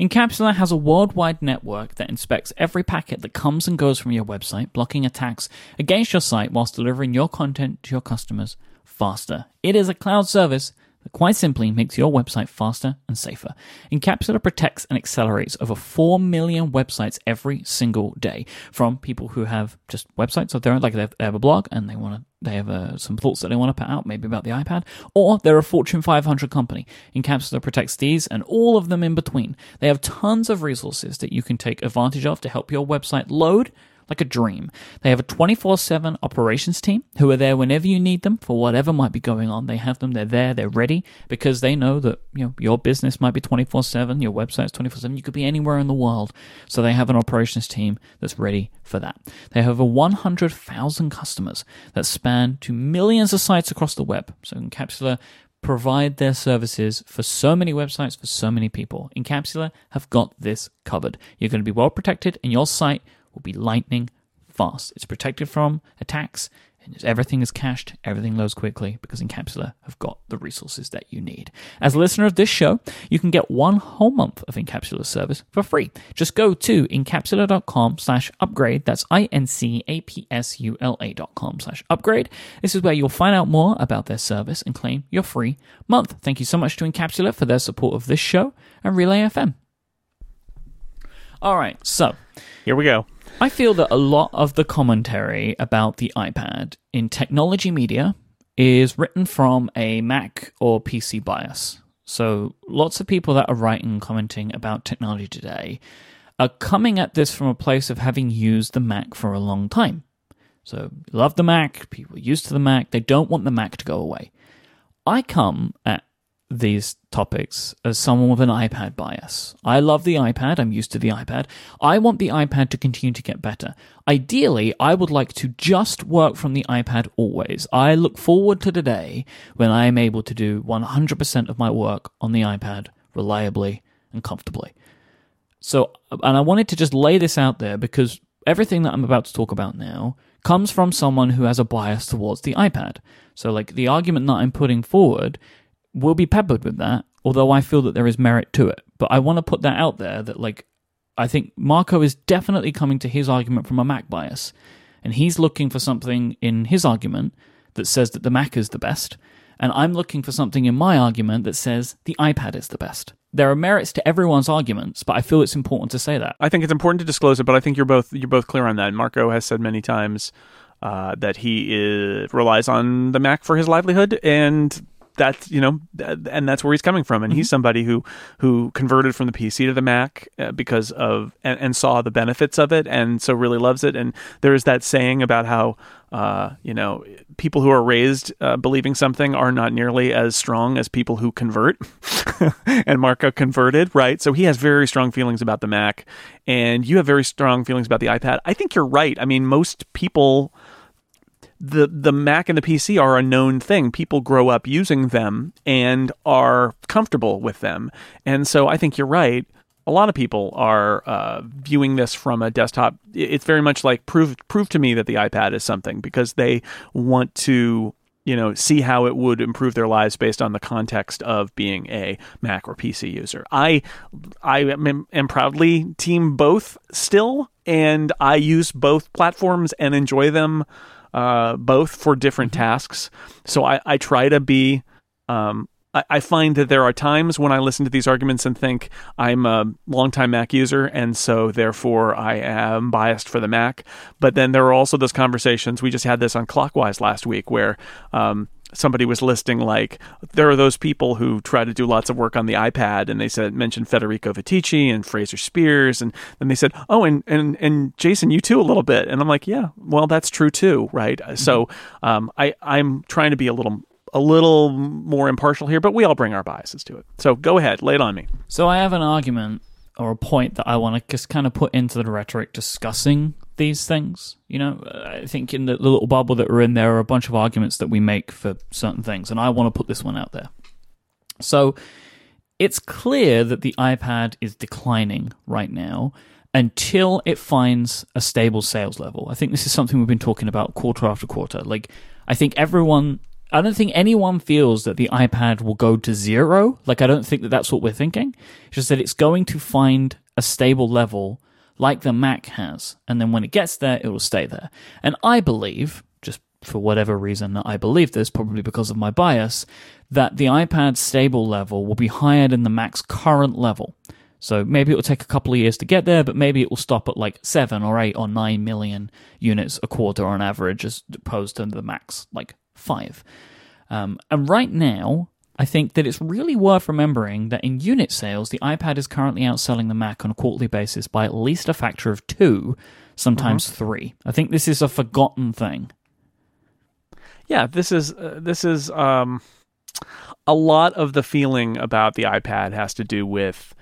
Incapsula has a worldwide network that inspects every packet that comes and goes from your website, blocking attacks against your site whilst delivering your content to your customers faster. It is a cloud service that quite simply makes your website faster and safer. Incapsula protects and accelerates over four million websites every single day, from people who have just websites of their own, like they have a blog and they want to, they have uh, some thoughts that they want to put out, maybe about the iPad, or they're a Fortune five hundred company. Incapsula protects these and all of them in between. They have tons of resources that you can take advantage of to help your website load like a dream. They have a twenty-four seven operations team who are there whenever you need them for whatever might be going on. They have them, they're there, they're ready, because they know that, you know, your business might be twenty-four seven, your website's twenty-four seven, you could be anywhere in the world. So they have an operations team that's ready for that. They have over one hundred thousand customers that span to millions of sites across the web. So Incapsula provide their services for so many websites, for so many people. Incapsula have got this covered. You're going to be well protected, and your site will be lightning fast. It's protected from attacks. And just everything is cached, everything loads quickly, because Incapsula have got the resources that you need. As a listener of this show, you can get one whole month of Incapsula's service for free. Just go to incapsula.com slash upgrade. That's I-N-C-A-P-S-U-L-A dot com slash upgrade. This is where you'll find out more about their service and claim your free month. Thank you so much to Incapsula for their support of this show and Relay F M. All right, so here we go. I feel that a lot of the commentary about the iPad in technology media is written from a Mac or P C bias. So lots of people that are writing, commenting about technology today are coming at this from a place of having used the Mac for a long time. So love the Mac, people are used to the Mac, they don't want the Mac to go away. I come at these topics as someone with an iPad bias. I love the iPad. I'm used to the iPad. I want the iPad to continue to get better. Ideally, I would like to just work from the iPad always. I look forward to the day when I am able to do one hundred percent of my work on the iPad reliably and comfortably. So, and I wanted to just lay this out there because everything that I'm about to talk about now comes from someone who has a bias towards the iPad. So, like, the argument that I'm putting forward will be peppered with that, although I feel that there is merit to it. But I want to put that out there that, like, I think Marco is definitely coming to his argument from a Mac bias. And he's looking for something in his argument that says that the Mac is the best. And I'm looking for something in my argument that says the iPad is the best. There are merits to everyone's arguments, but I feel it's important to say that. I think it's important to disclose it, but I think you're both you're both clear on that. And Marco has said many times uh, that he is, relies on the Mac for his livelihood, and that's, you know, and that's where he's coming from. And mm-hmm. he's somebody who, who converted from the P C to the Mac because of, and, and saw the benefits of it. And so really loves it. And there is that saying about how, uh, you know, people who are raised uh, believing something are not nearly as strong as people who convert. And Marco converted, right? So he has very strong feelings about the Mac, and you have very strong feelings about the iPad. I think you're right. I mean, most people, The the Mac and the P C are a known thing. People grow up using them and are comfortable with them. And so I think you're right. A lot of people are uh, viewing this from a desktop. It's very much like prove prove to me that the iPad is something, because they want to, you know, see how it would improve their lives based on the context of being a Mac or P C user. I I am, am proudly team both still, and I use both platforms and enjoy them. Uh, both for different tasks. So I, I try to be, um, I, I find that there are times when I listen to these arguments and think I'm a longtime Mac user, and so therefore I am biased for the Mac. But then there are also those conversations, we just had this on Clockwise last week, where um, somebody was listing, like, there are those people who try to do lots of work on the iPad, and they said, mentioned Federico Vitici and Fraser Spears, and then they said, oh, and and and Jason, you too a little bit. And I'm like, yeah, well, that's true too, right? Mm-hmm. So um, I I'm trying to be a little a little more impartial here, but we all bring our biases to it. So go ahead, lay it on me. So I have an argument or a point that I want to just kind of put into the rhetoric discussing these things. You know, I think in the little bubble that we're in, there are a bunch of arguments that we make for certain things, and I want to put this one out there. So it's clear that the iPad is declining right now until it finds a stable sales level. I think this is something we've been talking about quarter after quarter. Like, I think everyone, I don't think anyone feels that the iPad will go to zero. Like, I don't think that that's what we're thinking. It's just that it's going to find a stable level like the Mac has, and then when it gets there, it will stay there. And I believe, just for whatever reason that I believe this, probably because of my bias, that the iPad's stable level will be higher than the Mac's current level. So maybe it will take a couple of years to get there, but maybe it will stop at like seven or eight or nine million units a quarter on average, as opposed to the Mac's like five. Um, and right now, I think that it's really worth remembering that in unit sales, the iPad is currently outselling the Mac on a quarterly basis by at least a factor of two, sometimes mm-hmm. three. I think this is a forgotten thing. Yeah, this is uh, this is um, a lot of the feeling about the iPad has to do with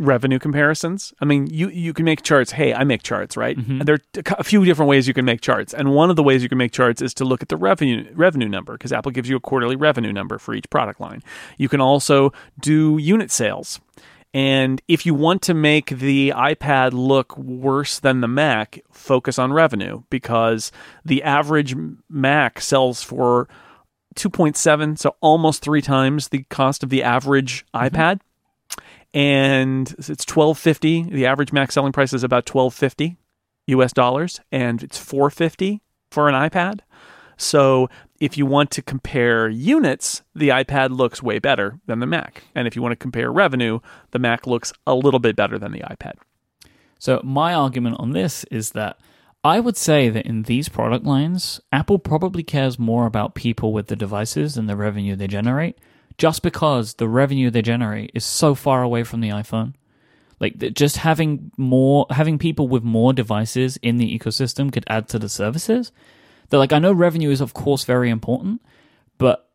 revenue comparisons. I mean, you, you can make charts. Hey, I make charts, right? Mm-hmm. There are a few different ways you can make charts. And one of the ways you can make charts is to look at the revenue revenue number, because Apple gives you a quarterly revenue number for each product line. You can also do unit sales. And if you want to make the iPad look worse than the Mac, focus on revenue, because the average Mac sells for two point seven, so almost three times the cost of the average mm-hmm. iPad. And it's twelve fifty. The average Mac selling price is about twelve fifty U S dollars, and it's four fifty for an iPad. So if you want to compare units, the iPad looks way better than the Mac. And if you want to compare revenue, the Mac looks a little bit better than the iPad. So my argument on this is that I would say that in these product lines, Apple probably cares more about people with the devices than the revenue they generate, just because the revenue they generate is so far away from the iPhone. Like, just having more, having people with more devices in the ecosystem could add to the services. That, like, I know revenue is of course very important, but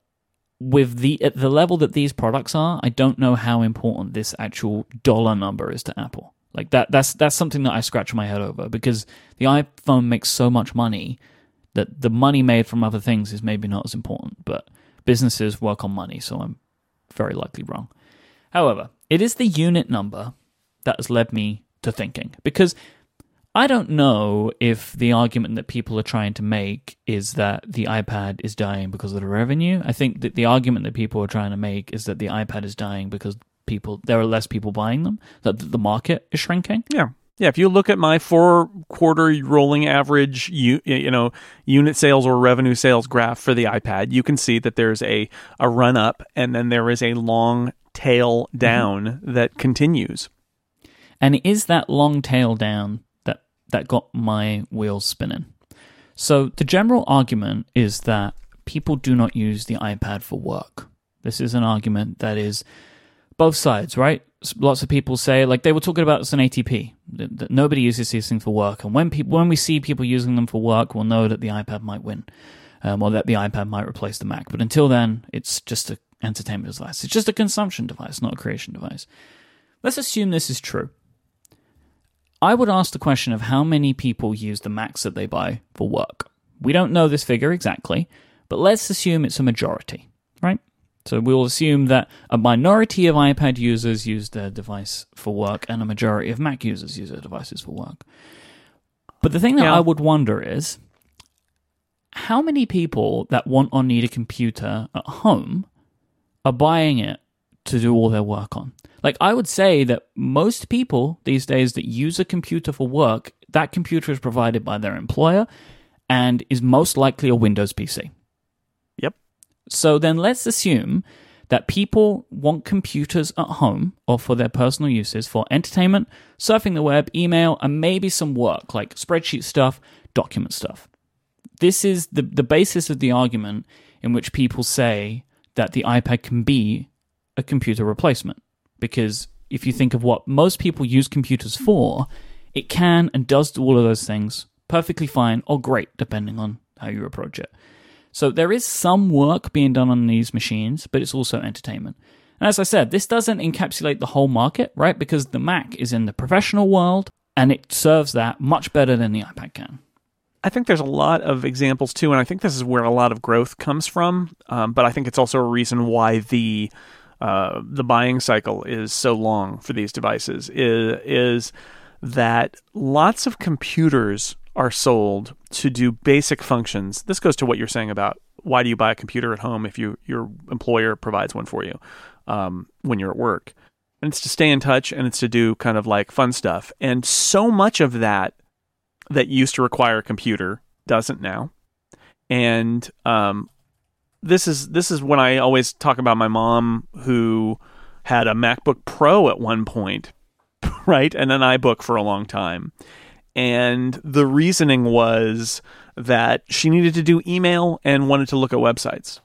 with the at the level that these products are, I don't know how important this actual dollar number is to Apple. Like that, that's that's something that I scratch my head over, because the iPhone makes so much money that the money made from other things is maybe not as important. But businesses work on money, so I'm very likely wrong. However, it is the unit number that has led me to thinking, because I don't know if the argument that people are trying to make is that the iPad is dying because of the revenue. I think that the argument that people are trying to make is that the iPad is dying because people there are less people buying them, that the market is shrinking. Yeah. Yeah, if you look at my four-quarter rolling average, you, you know, unit sales or revenue sales graph for the iPad, you can see that there's a, a run-up, and then there is a long tail down mm-hmm. that continues. And it is that long tail down that, that got my wheels spinning. So the general argument is that people do not use the iPad for work. This is an argument that is both sides, right? Lots of people say, like, they were talking about this on A T P, that, that nobody uses these things for work. And when people, when we see people using them for work, we'll know that the iPad might win, um, or that the iPad might replace the Mac. But until then, it's just an entertainment device. It's just a consumption device, not a creation device. Let's assume this is true. I would ask the question of how many people use the Macs that they buy for work. We don't know this figure exactly, but let's assume it's a majority, right? So we'll assume that a minority of iPad users use their device for work and a majority of Mac users use their devices for work. But the thing that yeah. I would wonder is, how many people that want or need a computer at home are buying it to do all their work on? Like, I would say that most people these days that use a computer for work, that computer is provided by their employer and is most likely a Windows P C. So then let's assume that people want computers at home or for their personal uses for entertainment, surfing the web, email, and maybe some work like spreadsheet stuff, document stuff. This is the, the basis of the argument in which people say that the iPad can be a computer replacement. Because if you think of what most people use computers for, it can and does do all of those things perfectly fine or great, depending on how you approach it. So there is some work being done on these machines, but it's also entertainment. And as I said, this doesn't encapsulate the whole market, right? Because the Mac is in the professional world, and it serves that much better than the iPad can. I think there's a lot of examples, too, and I think this is where a lot of growth comes from. Um, but I think it's also a reason why the uh, the buying cycle is so long for these devices, is, is that lots of computers are sold to do basic functions. This goes to what you're saying about why do you buy a computer at home if you, your employer provides one for you um, when you're at work. And it's to stay in touch, and it's to do kind of like fun stuff. And so much of that that used to require a computer doesn't now. And um, this is this is when I always talk about my mom, who had a MacBook Pro at one point, right? And an iBook for a long time. And the reasoning was that she needed to do email and wanted to look at websites.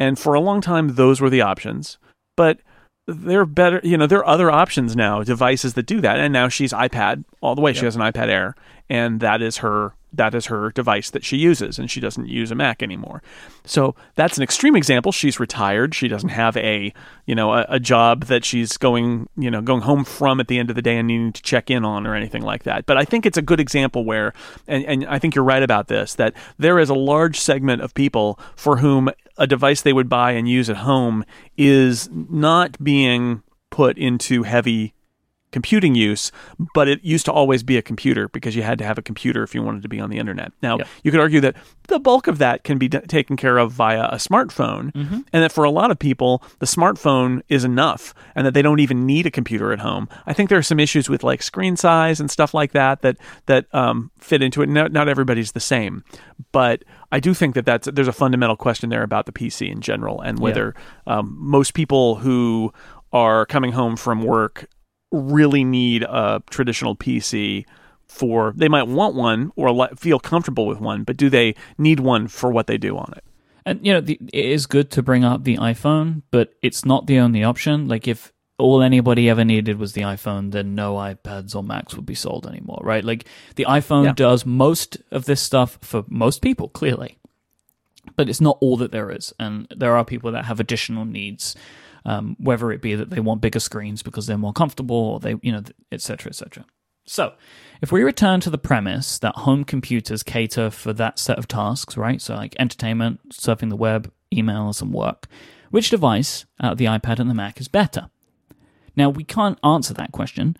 And for a long time, those were the options. But there are better, you know, there are other options now, devices that do that. And now she's iPad all the way. Yep. She has an iPad Air, and that is her that is her device that she uses, and she doesn't use a Mac anymore. So that's an extreme example. She's retired. She doesn't have a, you know, a, a job that she's going, you know, going home from at the end of the day and needing to check in on or anything like that. But I think it's a good example where, and, and I think you're right about this, that there is a large segment of people for whom a device they would buy and use at home is not being put into heavy computing use, but it used to always be a computer because you had to have a computer if you wanted to be on the internet. Now, yeah. you could argue that the bulk of that can be d- taken care of via a smartphone, mm-hmm. and that for a lot of people, the smartphone is enough and that they don't even need a computer at home. I think there are some issues with like screen size and stuff like that that, that um, fit into it. No, not everybody's the same, but I do think that that's, there's a fundamental question there about the P C in general and whether yeah. um, most people who are coming home from work really need a traditional P C for, they might want one or feel comfortable with one, but do they need one for what they do on it? And, you know, the, it is good to bring up the iPhone, but it's not the only option. Like, if all anybody ever needed was the iPhone, then no iPads or Macs would be sold anymore, right? Like, the iPhone yeah. does most of this stuff for most people, clearly. But it's not all that there is. And there are people that have additional needs, Um, whether it be that they want bigger screens because they're more comfortable, or they, you know, et cetera, et cetera. So if we return to the premise that home computers cater for that set of tasks, right? So like entertainment, surfing the web, emails, and work. Which device out of the iPad and the Mac is better? Now, we can't answer that question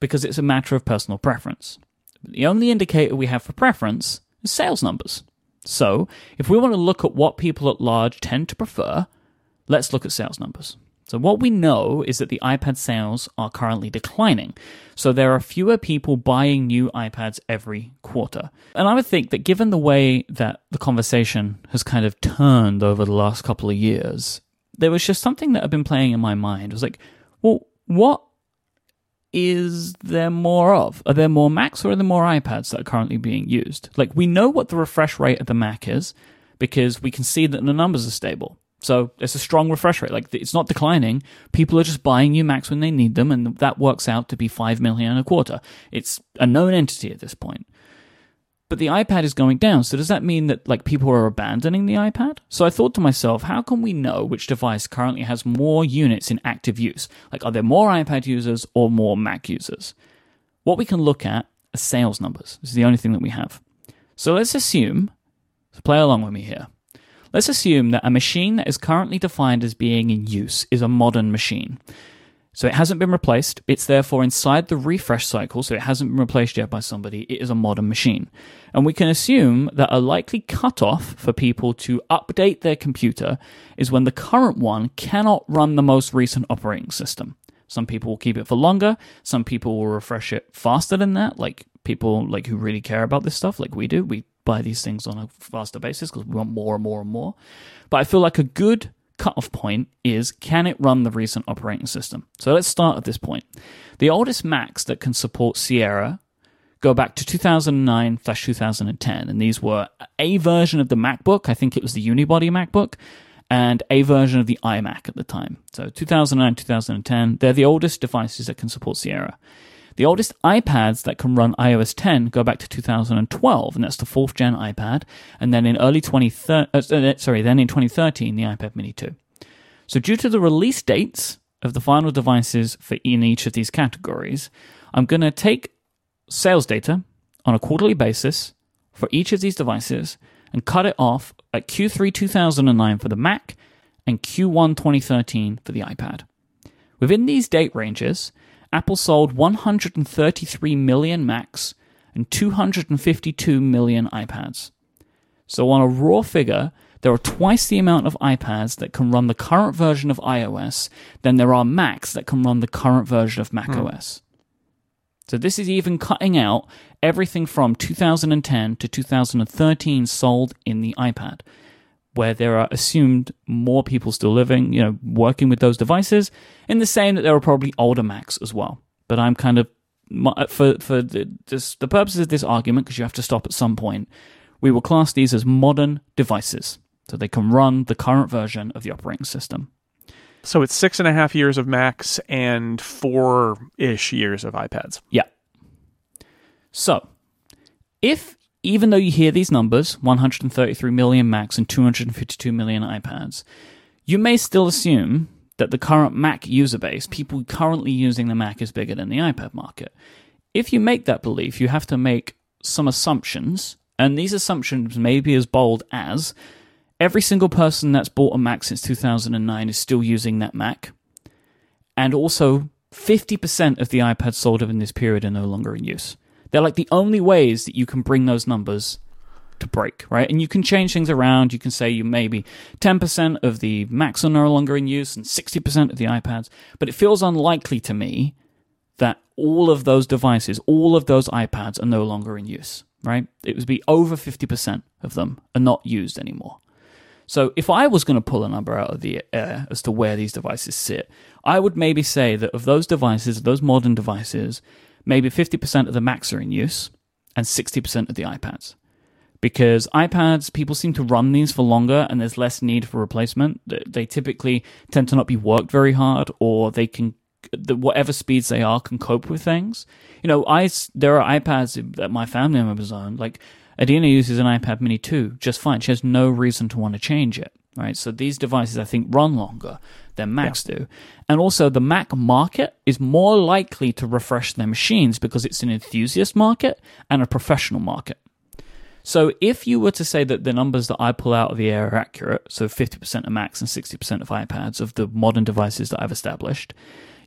because it's a matter of personal preference. The only indicator we have for preference is sales numbers. So if we want to look at what people at large tend to prefer, let's look at sales numbers. So what we know is that the iPad sales are currently declining. So there are fewer people buying new iPads every quarter. And I would think that given the way that the conversation has kind of turned over the last couple of years, there was just something that had been playing in my mind. It was like, well, what is there more of? Are there more Macs or are there more iPads that are currently being used? Like, we know what the refresh rate of the Mac is because we can see that the numbers are stable. So it's a strong refresh rate. Like, it's not declining. People are just buying new Macs when they need them, and that works out to be five million and a quarter. It's a known entity at this point. But the iPad is going down. So does that mean that like people are abandoning the iPad? So I thought to myself, how can we know which device currently has more units in active use? Like, are there more iPad users or more Mac users? What we can look at are sales numbers. This is the only thing that we have. So let's assume, so play along with me here. Let's assume that a machine that is currently defined as being in use is a modern machine. So it hasn't been replaced. It's therefore inside the refresh cycle, so it hasn't been replaced yet by somebody. It is a modern machine. And we can assume that a likely cutoff for people to update their computer is when the current one cannot run the most recent operating system. Some people will keep it for longer. Some people will refresh it faster than that, like people like who really care about this stuff like we do. We buy these things on a faster basis because we want more and more and more. But I feel like a good cutoff point is, can it run the recent operating system? So let's start at this point. The oldest Macs that can support Sierra go back to two thousand nine slash two thousand ten, and these were a version of the MacBook, I think it was the unibody MacBook, and a version of the iMac at the time. So two thousand nine, two thousand ten, they're the oldest devices that can support Sierra. The oldest iPads that can run i O S ten go back to two thousand twelve, and that's the fourth gen iPad. And then in early twenty thirteen, uh, sorry, then in twenty thirteen, the iPad Mini two. So due to the release dates of the final devices for in each of these categories, I'm going to take sales data on a quarterly basis for each of these devices and cut it off at Q three two thousand nine for the Mac and Q one twenty thirteen for the iPad. Within these date ranges, Apple sold one hundred thirty-three million Macs and two hundred fifty-two million iPads. So on a raw figure, there are twice the amount of iPads that can run the current version of iOS than there are Macs that can run the current version of macOS. Hmm. So this is even cutting out everything from two thousand ten to two thousand thirteen sold in the iPad, where there are assumed more people still living, you know, working with those devices, in the same that there are probably older Macs as well. But I'm kind of, for for the, this, the purposes of this argument, because you have to stop at some point, we will class these as modern devices, so they can run the current version of the operating system. So it's six and a half years of Macs and four-ish years of iPads. Yeah. So, if... even though you hear these numbers, one hundred thirty-three million Macs and two hundred fifty-two million iPads, you may still assume that the current Mac user base, people currently using the Mac, is bigger than the iPad market. If you make that belief, you have to make some assumptions, and these assumptions may be as bold as every single person that's bought a Mac since two thousand nine is still using that Mac. And also, fifty percent of the iPads sold in this period are no longer in use. They're like the only ways that you can bring those numbers to break, right? And you can change things around. You can say you maybe ten percent of the Macs are no longer in use and sixty percent of the iPads. But it feels unlikely to me that all of those devices, all of those iPads are no longer in use, right? It would be over fifty percent of them are not used anymore. So if I was going to pull a number out of the air as to where these devices sit, I would maybe say that of those devices, those modern devices, maybe fifty percent of the Macs are in use and sixty percent of the iPads. Because iPads, people seem to run these for longer and there's less need for replacement. They typically tend to not be worked very hard, or they can, the, whatever speeds they are, can cope with things. You know, I, there are iPads that my family members own, like, Adina uses an iPad Mini two just fine. She has no reason to want to change it, right? So these devices, I think, run longer than Macs yeah. do. And also, the Mac market is more likely to refresh their machines because it's an enthusiast market and a professional market. So if you were to say that the numbers that I pull out of the air are accurate, so fifty percent of Macs and sixty percent of iPads of the modern devices that I've established,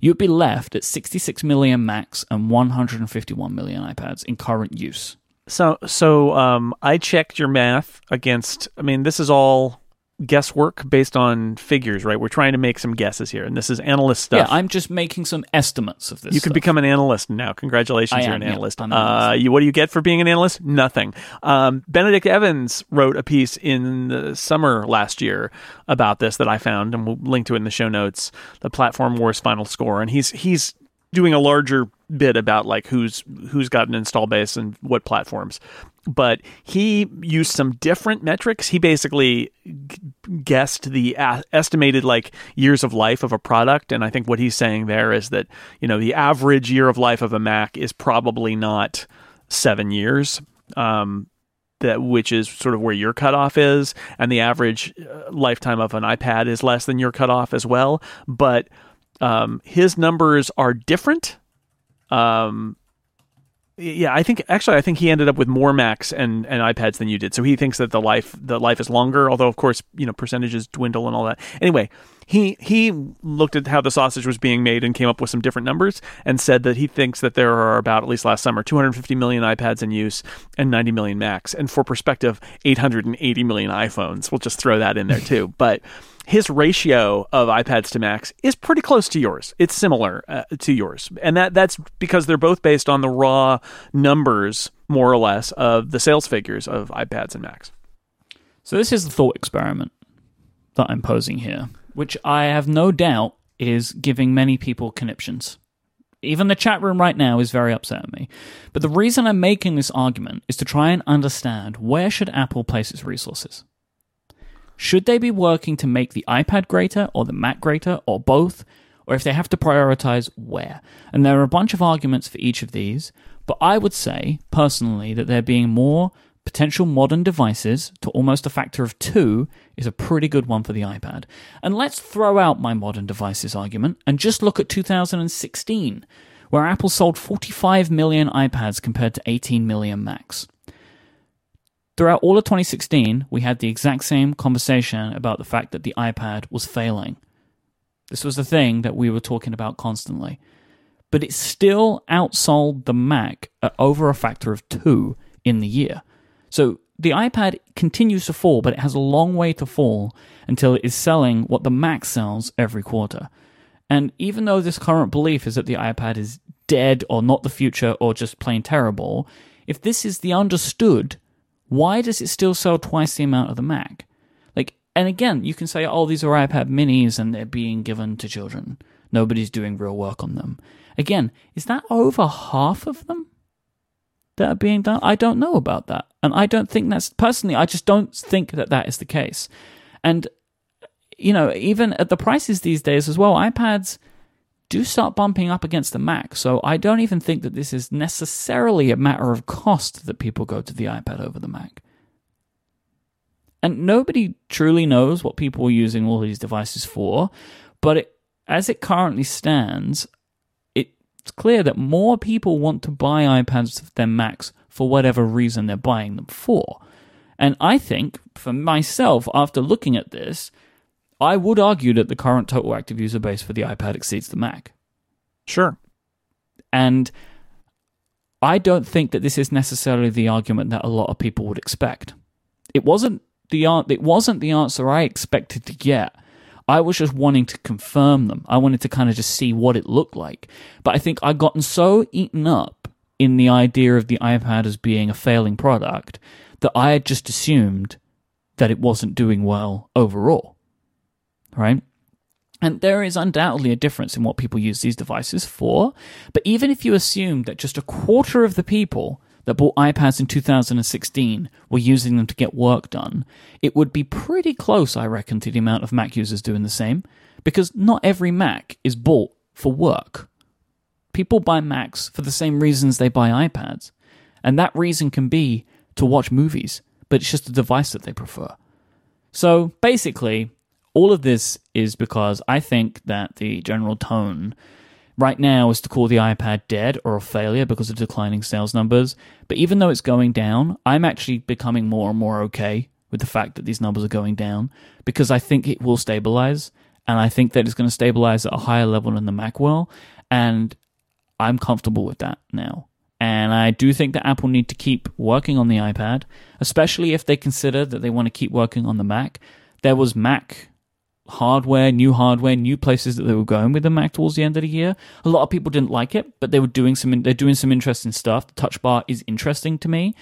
you'd be left at sixty-six million Macs and one hundred fifty-one million iPads in current use. So, so um, I checked your math against, I mean, this is all guesswork based on figures, right? We're trying to make some guesses here, and this is analyst stuff. Yeah, I'm just making some estimates of this You can stuff. become an analyst now. Congratulations, I you're am, an analyst. Yeah, I'm an analyst. Uh, you, what do you get for being an analyst? Nothing. Um, Benedict Evans wrote a piece in the summer last year about this that I found, and we'll link to it in the show notes, The Platform Wars Final Score, and he's he's... doing a larger bit about like who's who's got an install base and what platforms. But he used some different metrics. He basically g- guessed the a- estimated like years of life of a product. And I think what he's saying there is that, you know, the average year of life of a Mac is probably not seven years, um, that which is sort of where your cutoff is. And the average lifetime of an iPad is less than your cutoff as well. But Um, his numbers are different. Um, yeah, I think actually, I think he ended up with more Macs and, and iPads than you did. So he thinks that the life the life is longer. Although, of course, you know, percentages dwindle and all that. Anyway, he he looked at how the sausage was being made and came up with some different numbers and said that he thinks that there are about, at least last summer, two hundred fifty million iPads in use and ninety million Macs. And for perspective, eight hundred eighty million iPhones. We'll just throw that in there too. But his ratio of iPads to Macs is pretty close to yours. It's similar uh, to yours. And that that's because they're both based on the raw numbers, more or less, of the sales figures of iPads and Macs. So this is the thought experiment that I'm posing here, which I have no doubt is giving many people conniptions. Even the chat room right now is very upset at me. But the reason I'm making this argument is to try and understand, where should Apple place its resources? Should they be working to make the iPad greater or the Mac greater or both? Or if they have to prioritize, where? And there are a bunch of arguments for each of these, but I would say, personally, that there being more potential modern devices to almost a factor of two is a pretty good one for the iPad. And let's throw out my modern devices argument and just look at two thousand sixteen, where Apple sold forty-five million iPads compared to eighteen million Macs. Throughout all of twenty sixteen, we had the exact same conversation about the fact that the iPad was failing. This was the thing that we were talking about constantly. But it still outsold the Mac at over a factor of two in the year. So the iPad continues to fall, but it has a long way to fall until it is selling what the Mac sells every quarter. And even though this current belief is that the iPad is dead or not the future or just plain terrible, if this is the understood, why does it still sell twice the amount of the Mac? Like, and again, you can say, oh, these are iPad minis and they're being given to children. Nobody's doing real work on them. Again, is that over half of them that are being done? I don't know about that. And I don't think that's, personally, I just don't think that that is the case. And, you know, even at the prices these days as well, iPads do start bumping up against the Mac. So I don't even think that this is necessarily a matter of cost that people go to the iPad over the Mac. And nobody truly knows what people are using all these devices for, but it, as it currently stands, it's clear that more people want to buy iPads than Macs for whatever reason they're buying them for. And I think, for myself, after looking at this, I would argue that the current total active user base for the iPad exceeds the Mac. Sure. And I don't think that this is necessarily the argument that a lot of people would expect. It wasn't the it wasn't the answer I expected to get. I was just wanting to confirm them. I wanted to kind of just see what it looked like. But I think I'd gotten so eaten up in the idea of the iPad as being a failing product that I had just assumed that it wasn't doing well overall, right? And there is undoubtedly a difference in what people use these devices for. But even if you assume that just a quarter of the people that bought iPads in two thousand sixteen were using them to get work done, it would be pretty close, I reckon, to the amount of Mac users doing the same, because not every Mac is bought for work. People buy Macs for the same reasons they buy iPads, and that reason can be to watch movies, but it's just a device that they prefer. So basically, all of this is because I think that the general tone right now is to call the iPad dead or a failure because of declining sales numbers. But even though it's going down, I'm actually becoming more and more okay with the fact that these numbers are going down, because I think it will stabilize, and I think that it's going to stabilize at a higher level than the Mac will, and I'm comfortable with that now. And I do think that Apple need to keep working on the iPad, especially if they consider that they want to keep working on the Mac. There was Mac hardware, new hardware, new places that they were going with the Mac towards the end of the year. A lot of people didn't like it, but they were doing some, they're doing some interesting stuff. The touch bar is interesting to me.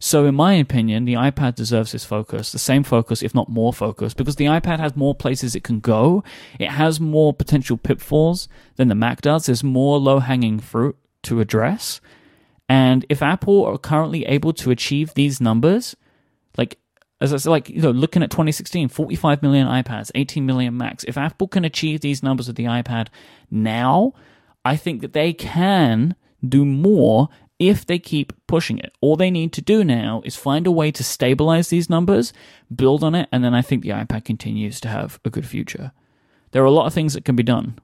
So in my opinion, the iPad deserves this focus, the same focus, if not more focus, because the iPad has more places it can go. It has more potential pitfalls than the Mac does. There's more low-hanging fruit to address. And if Apple are currently able to achieve these numbers, like, as I said, like, you know, looking at twenty sixteen, forty-five million iPads, eighteen million Macs. If Apple can achieve these numbers with the iPad now, I think that they can do more if they keep pushing it. All they need to do now is find a way to stabilize these numbers, build on it, and then I think the iPad continues to have a good future. There are a lot of things that can be done.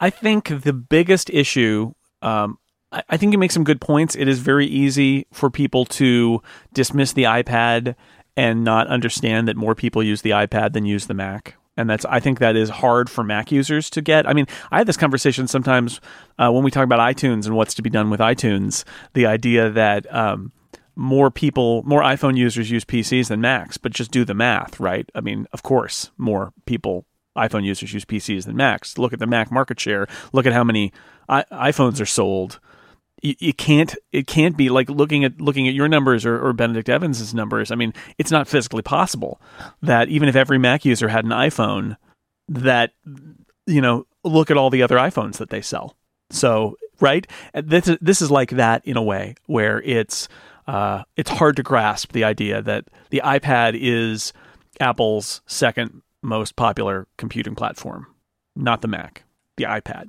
I think the biggest issue, um, I, I think you make some good points. It is very easy for people to dismiss the iPad and not understand that more people use the iPad than use the Mac. And that's, I think that is hard for Mac users to get. I mean, I have this conversation sometimes uh, when we talk about iTunes and what's to be done with iTunes, the idea that um, more people, more iPhone users use P Cs than Macs, but just do the math, right? I mean, of course, more people, iPhone users use P Cs than Macs. Look at the Mac market share. Look at how many I- iPhones are sold. You can't. It can't be like looking at looking at your numbers or, or Benedict Evans's numbers. I mean, it's not physically possible that even if every Mac user had an iPhone, that, you know, look at all the other iPhones that they sell. So, right, this this is like that in a way where it's uh, it's hard to grasp the idea that the iPad is Apple's second most popular computing platform, not the Mac, the iPad,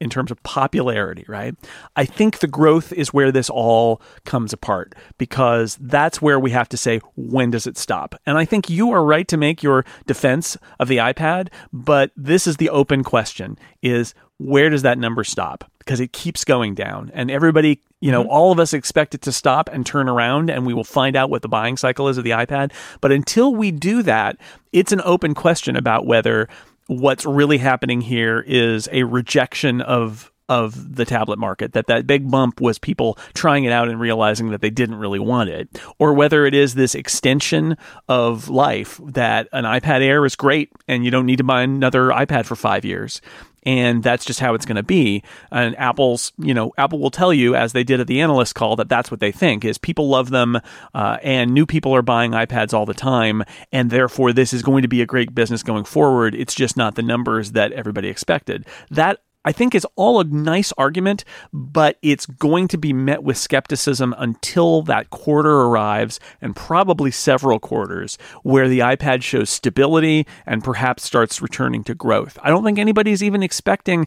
in terms of popularity, right? I think the growth is where this all comes apart, because that's where we have to say, when does it stop? And I think you are right to make your defense of the iPad, but this is the open question, is where does that number stop? Because it keeps going down, and everybody, you know, mm-hmm. all of us expect it to stop and turn around, and we will find out what the buying cycle is of the iPad. But until we do that, it's an open question about whether what's really happening here is a rejection of of the tablet market, that that big bump was people trying it out and realizing that they didn't really want it, or whether it is this extension of life that an iPad Air is great and you don't need to buy another iPad for five years. And that's just how it's going to be. And Apple's, you know, Apple will tell you, as they did at the analyst call, that that's what they think is people love them, uh, and new people are buying iPads all the time, and therefore this is going to be a great business going forward. It's just not the numbers that everybody expected. That, I think, is all a nice argument, but it's going to be met with skepticism until that quarter arrives, and probably several quarters, where the iPad shows stability and perhaps starts returning to growth. I don't think anybody's even expecting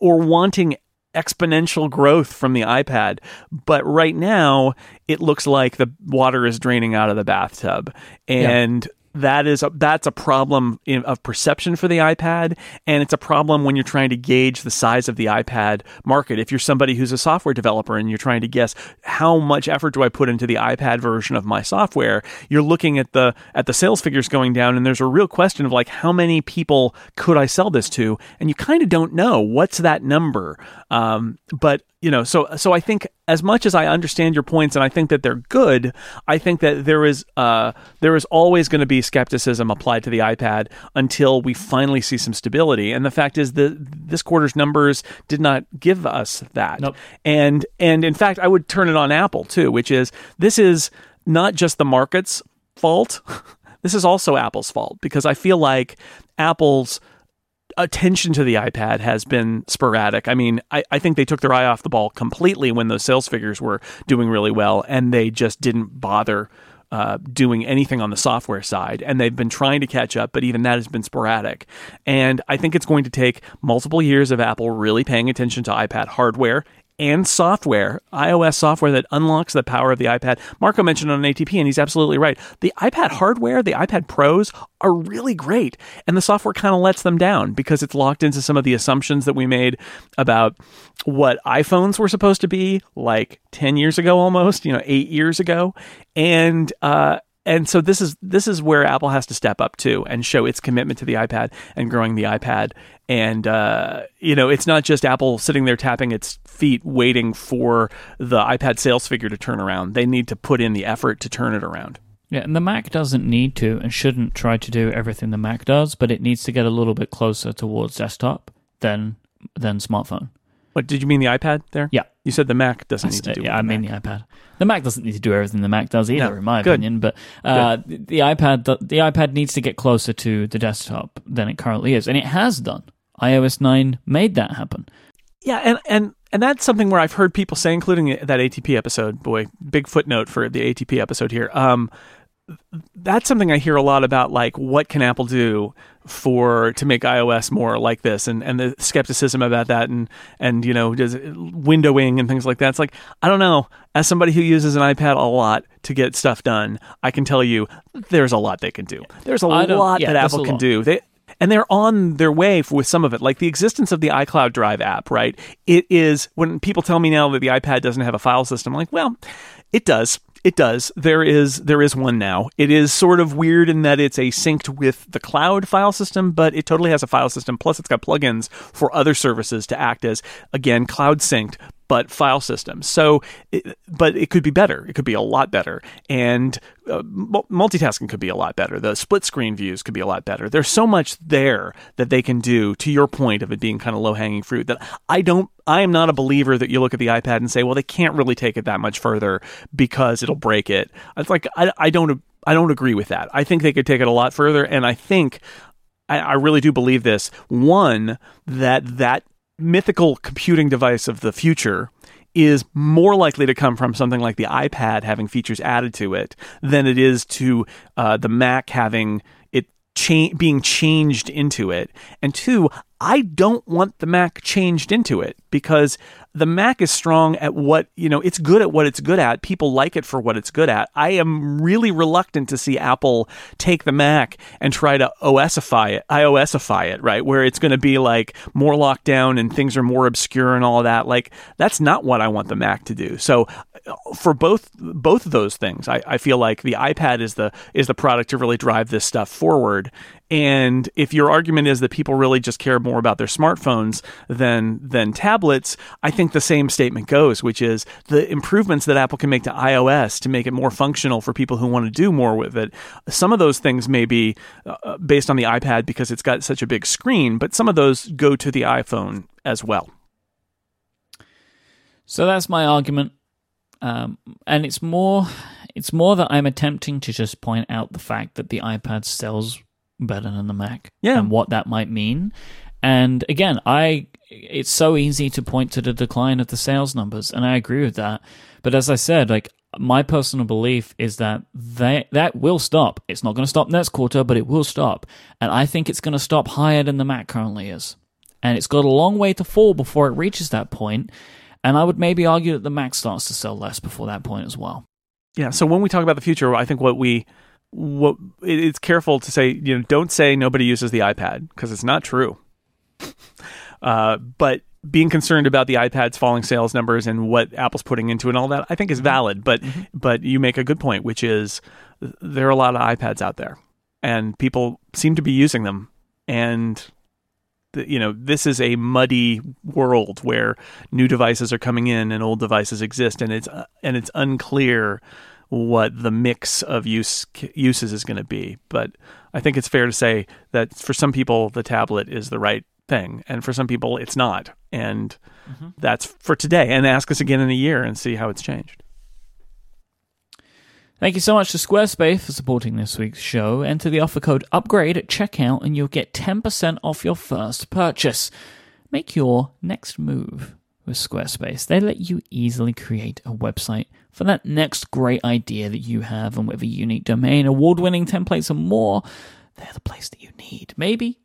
or wanting exponential growth from the iPad, but right now it looks like the water is draining out of the bathtub, and yeah. that is a, that's a problem in, of perception for the iPad, and it's a problem when you're trying to gauge the size of the iPad market. If you're somebody who's a software developer and you're trying to guess how much effort do I put into the iPad version of my software, you're looking at the at the sales figures going down, and there's a real question of like, how many people could I sell this to? And you kind of don't know what's that number. Um, but you know, so so I think, as much as I understand your points and I think that they're good, I think that there is uh, there is always going to be skepticism applied to the iPad until we finally see some stability. And the fact is that this quarter's numbers did not give us that. Nope. And and in fact, I would turn it on Apple too, which is this is not just the market's fault. This is also Apple's fault, because I feel like Apple's attention to the iPad has been sporadic. I mean, I, I think they took their eye off the ball completely when those sales figures were doing really well, and they just didn't bother uh, doing anything on the software side. And they've been trying to catch up, but even that has been sporadic. And I think it's going to take multiple years of Apple really paying attention to iPad hardware and software, iOS software that unlocks the power of the iPad. Marco mentioned on A T P, and he's absolutely right. The iPad hardware, the iPad Pros, are really great, and the software kind of lets them down because it's locked into some of the assumptions that we made about what iPhones were supposed to be like ten years ago, almost, you know, eight years ago. And, uh, And so this is this is where Apple has to step up too and show its commitment to the iPad and growing the iPad. And uh, you know, it's not just Apple sitting there tapping its feet waiting for the iPad sales figure to turn around. They need to put in the effort to turn it around. Yeah, and the Mac doesn't need to and shouldn't try to do everything the Mac does, but it needs to get a little bit closer towards desktop than than smartphone. What, did you mean the iPad there? Yeah. You said the Mac doesn't need to do it. Yeah, I mean the iPad. The Mac doesn't need to do everything the Mac does either, no, in my good. opinion. But uh, the, the iPad the, the iPad needs to get closer to the desktop than it currently is. And it has done. I O S nine made that happen. Yeah, and, and, and that's something where I've heard people say, including that A T P episode, boy, big footnote for the A T P episode here. Um, that's something I hear a lot about, like, what can Apple do for to make iOS more like this, and, and the skepticism about that, and and you know, does windowing and things like that. It's like, I don't know, as somebody who uses an iPad a lot to get stuff done, I can tell you there's a lot they can do. There's a lot yeah, that Apple can lot. do. They And they're on their way for, with some of it, like the existence of the iCloud Drive app, right? It is, when people tell me now that the iPad doesn't have a file system, I'm like, well, it does. It does. There is there is one now. It is sort of weird in that it's asynced with the cloud file system, but it totally has a file system. Plus, it's got plugins for other services to act as, again, cloud synced, but file system. So, it, but it could be better. It could be a lot better. And uh, multitasking could be a lot better. The split screen views could be a lot better. There's so much there that they can do, to your point of it being kind of low-hanging fruit, that I don't I am not a believer that you look at the iPad and say, well, they can't really take it that much further because it'll break it. It's like, I, I don't I don't agree with that. I think they could take it a lot further. And I think, I, I really do believe this. One, that that mythical computing device of the future is more likely to come from something like the iPad having features added to it than it is to uh, the Mac having it cha- being changed into it. And two, I don't want the Mac changed into it, because the Mac is strong at what, you know, it's good at what it's good at. People like it for what it's good at. I am really reluctant to see Apple take the Mac and try to OSify it, iOSify it, right? Where it's going to be like more locked down and things are more obscure and all that. Like, that's not what I want the Mac to do. So for both both of those things, I, I feel like the iPad is the is the product to really drive this stuff forward. And if your argument is that people really just care more about their smartphones than than tablets, I think the same statement goes, which is the improvements that Apple can make to iOS to make it more functional for people who want to do more with it. Some of those things may be uh, based on the iPad because it's got such a big screen, but some of those go to the iPhone as well. So that's my argument. Um, and it's more, it's more that I'm attempting to just point out the fact that the iPad sells better than the Mac, yeah, and what that might mean. And again, I it's so easy to point to the decline of the sales numbers, and I agree with that. But as I said, like, my personal belief is that they, that will stop. It's not going to stop next quarter, but it will stop. And I think it's going to stop higher than the Mac currently is. And it's got a long way to fall before it reaches that point. And I would maybe argue that the Mac starts to sell less before that point as well. Yeah, so when we talk about the future, I think what we... what it's careful to say, you know, don't say nobody uses the iPad, because it's not true. uh, but being concerned about the iPad's falling sales numbers and what Apple's putting into it and all that, I think is valid. But mm-hmm. but you make a good point, which is there are a lot of iPads out there, and people seem to be using them. And the, you know, this is a muddy world where new devices are coming in and old devices exist, and it's uh, and it's unclear what the mix of use uses is going to be. But I think it's fair to say that for some people, the tablet is the right thing, and for some people, it's not. And mm-hmm. that's for today. And ask us again in a year and see how it's changed. Thank you so much to Squarespace for supporting this week's show. Enter the offer code UPGRADE at checkout and you'll get ten percent off your first purchase. Make your next move with Squarespace. They let you easily create a website for that next great idea that you have, and with a unique domain, award-winning templates, and more, they're the place that you need. Maybe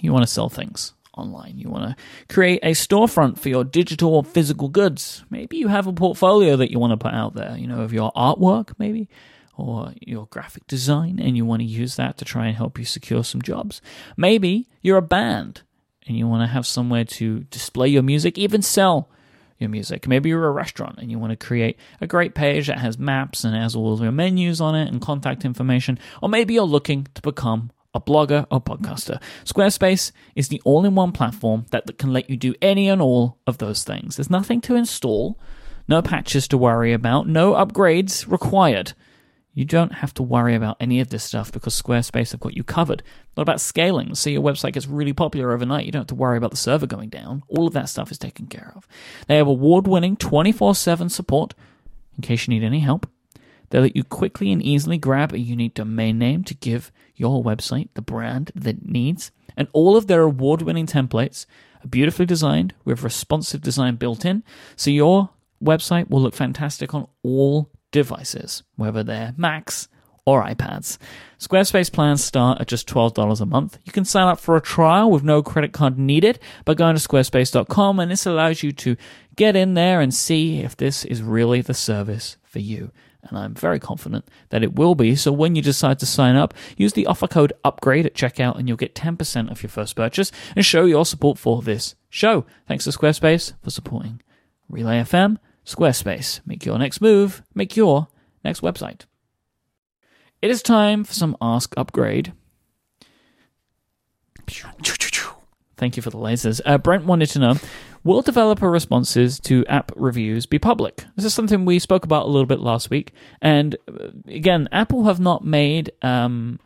you want to sell things online. You want to create a storefront for your digital or physical goods. Maybe you have a portfolio that you want to put out there, you know, of your artwork, maybe, or your graphic design, and you want to use that to try and help you secure some jobs. Maybe you're a band and you want to have somewhere to display your music, even sell your music. Maybe you're a restaurant and you want to create a great page that has maps and has all of your menus on it and contact information. Or maybe you're looking to become a blogger or podcaster. Squarespace is the all-in-one platform that can let you do any and all of those things. There's nothing to install, no patches to worry about, no upgrades required. You don't have to worry about any of this stuff because Squarespace have got you covered. What about scaling? So your website gets really popular overnight. You don't have to worry about the server going down. All of that stuff is taken care of. They have award-winning twenty-four seven support in case you need any help. They let you quickly and easily grab a unique domain name to give your website the brand that it needs. And all of their award-winning templates are beautifully designed with responsive design built in. So your website will look fantastic on all devices, whether they're Macs or iPads. Squarespace plans start at just twelve dollars a month. You can sign up for a trial with no credit card needed by going to squarespace dot com, and this allows you to get in there and see if this is really the service for you. And I'm very confident that it will be. So when you decide to sign up, use the offer code UPGRADE at checkout and you'll get ten percent off your first purchase and show your support for this show. Thanks to Squarespace for supporting Relay F M. Squarespace, make your next move, make your next website. It is time for some Ask Upgrade. Thank you for the lasers. Uh, Brent wanted to know, will developer responses to app reviews be public? This is something we spoke about a little bit last week. And again, Apple have not made um,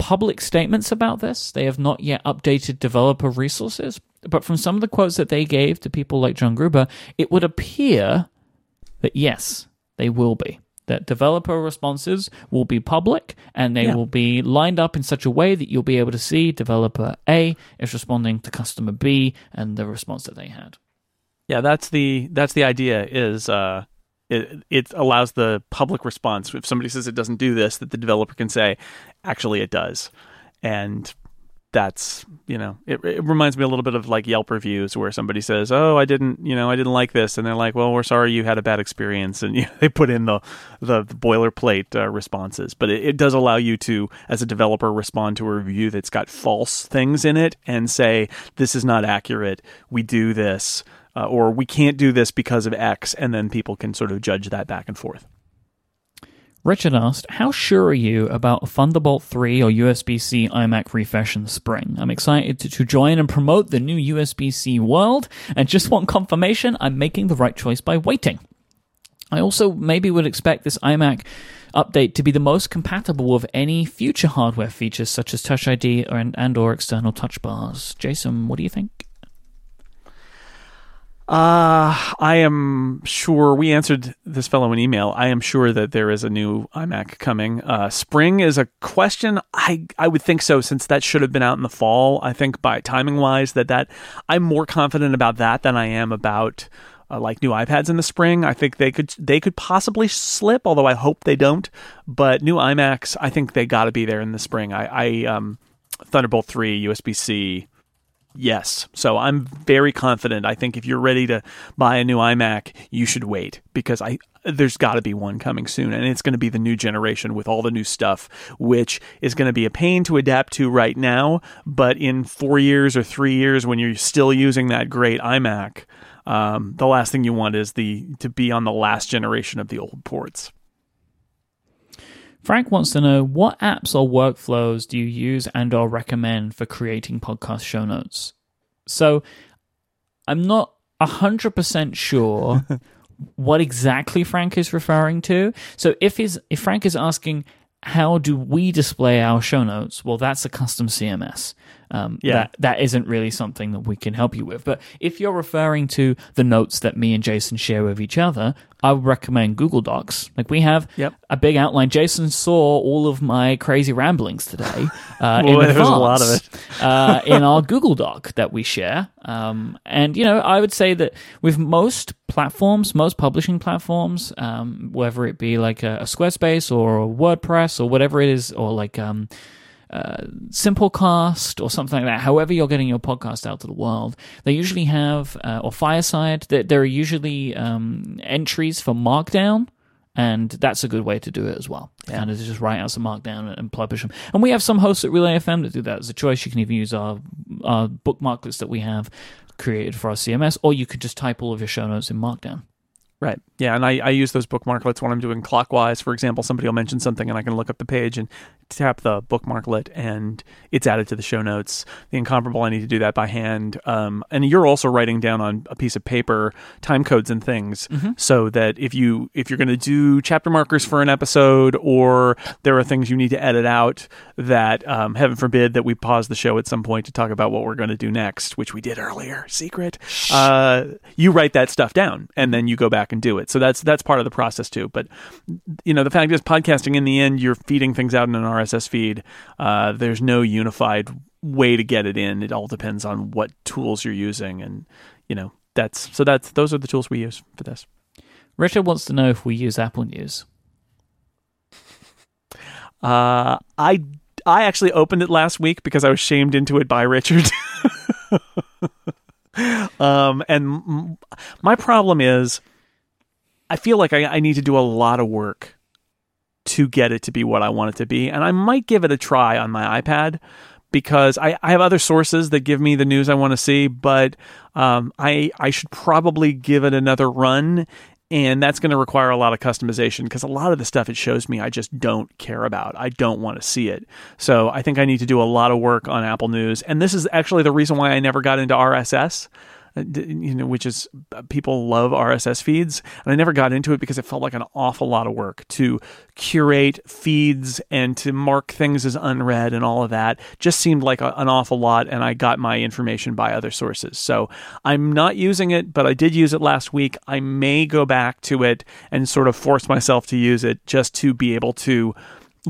public statements about this. They have not yet updated developer resources. But from some of the quotes that they gave to people like John Gruber, it would appear that, yes, they will be. That developer responses will be public, and they yeah. will be lined up in such a way that you'll be able to see developer A is responding to customer B and the response that they had. Yeah, that's the that's the idea is uh, it, it allows the public response. If somebody says it doesn't do this, that the developer can say, actually, it does. And that's, you know, it, it reminds me a little bit of like Yelp reviews where somebody says, oh, I didn't, you know, I didn't like this. And they're like, well, we're sorry you had a bad experience. And you know, they put in the, the, the boilerplate uh, responses. But it, it does allow you to, as a developer, respond to a review that's got false things in it and say, this is not accurate. We do this uh, or we can't do this because of X. And then people can sort of judge that back and forth. Richard asked, how sure are you about a Thunderbolt three or U S B C iMac refresh in the spring? I'm excited to, to join and promote the new U S B C world and just want confirmation I'm making the right choice by waiting. I also maybe would expect this iMac update to be the most compatible with any future hardware features such as Touch I D or, and or external touch bars. Jason, what do you think? Uh, I am sure we answered this fellow an email. I am sure that there is a new iMac coming. Uh, spring is a question. I, I would think so, since that should have been out in the fall. I think by timing wise that that I'm more confident about that than I am about uh, like new iPads in the spring. I think they could, they could possibly slip, although I hope they don't, but new iMacs, I think they gotta be there in the spring. I, I, um, Thunderbolt three, U S B C, Yes. So I'm very confident. I think if you're ready to buy a new iMac, you should wait, because I there's got to be one coming soon, and it's going to be the new generation with all the new stuff, which is going to be a pain to adapt to right now, but in four years or three years when you're still using that great iMac, um, the last thing you want is the to be on the last generation of the old ports. Frank wants to know, what apps or workflows do you use and or recommend for creating podcast show notes? So I'm not one hundred percent sure what exactly Frank is referring to. So if he's, if Frank is asking, how do we display our show notes? Well, that's a custom C M S. Um, yeah. that, that isn't really something that we can help you with. But if you're referring to the notes that me and Jason share with each other, I would recommend Google Docs. Like we have yep. a big outline. Jason saw all of my crazy ramblings today uh, well, in advance, there's a lot of it. uh, in our Google Doc that we share. Um, and, you know, I would say that with most platforms, most publishing platforms, um, whether it be like a, a Squarespace or a WordPress or whatever it is, or like... Um, Uh, Simplecast or something like that, however you're getting your podcast out to the world, they usually have, uh, or Fireside, that there are usually um, entries for Markdown, and that's a good way to do it as well. Yeah. And it's just write out some Markdown and publish them. And we have some hosts at Relay F M that do that as a choice. You can even use our, our bookmarklets that we have created for our C M S, or you could just type all of your show notes in Markdown. Right. Yeah, and I, I use those bookmarklets when I'm doing Clockwise. For example, somebody will mention something and I can look up the page and tap the bookmarklet and it's added to the show notes. The Incomparable, I need to do that by hand. Um, and you're also writing down on a piece of paper time codes and things mm-hmm. so that if, you, if you're going to do chapter markers for an episode, or there are things you need to edit out that, um, heaven forbid, that we pause the show at some point to talk about what we're going to do next, which we did earlier. Secret. Uh, you write that stuff down and then you go back and do it. So that's that's part of the process too. But you know, the fact is, podcasting in the end, you're feeding things out in an R S S feed. Uh, there's no unified way to get it in. It all depends on what tools you're using, and you know that's so that's those are the tools we use for this. Richard wants to know if we use Apple News. Uh, I I actually opened it last week because I was shamed into it by Richard. um, and my problem is, I feel like I, I need to do a lot of work to get it to be what I want it to be. And I might give it a try on my iPad, because I, I have other sources that give me the news I want to see, but um, I, I should probably give it another run. And that's going to require a lot of customization, because a lot of the stuff it shows me, I just don't care about. I don't want to see it. So I think I need to do a lot of work on Apple News. And this is actually the reason why I never got into R S S. You know, which is, people love R S S feeds, and I never got into it because it felt like an awful lot of work to curate feeds and to mark things as unread, and all of that just seemed like a, an awful lot, and I got my information by other sources. So I'm not using it, but I did use it last week. I may go back to it and sort of force myself to use it just to be able to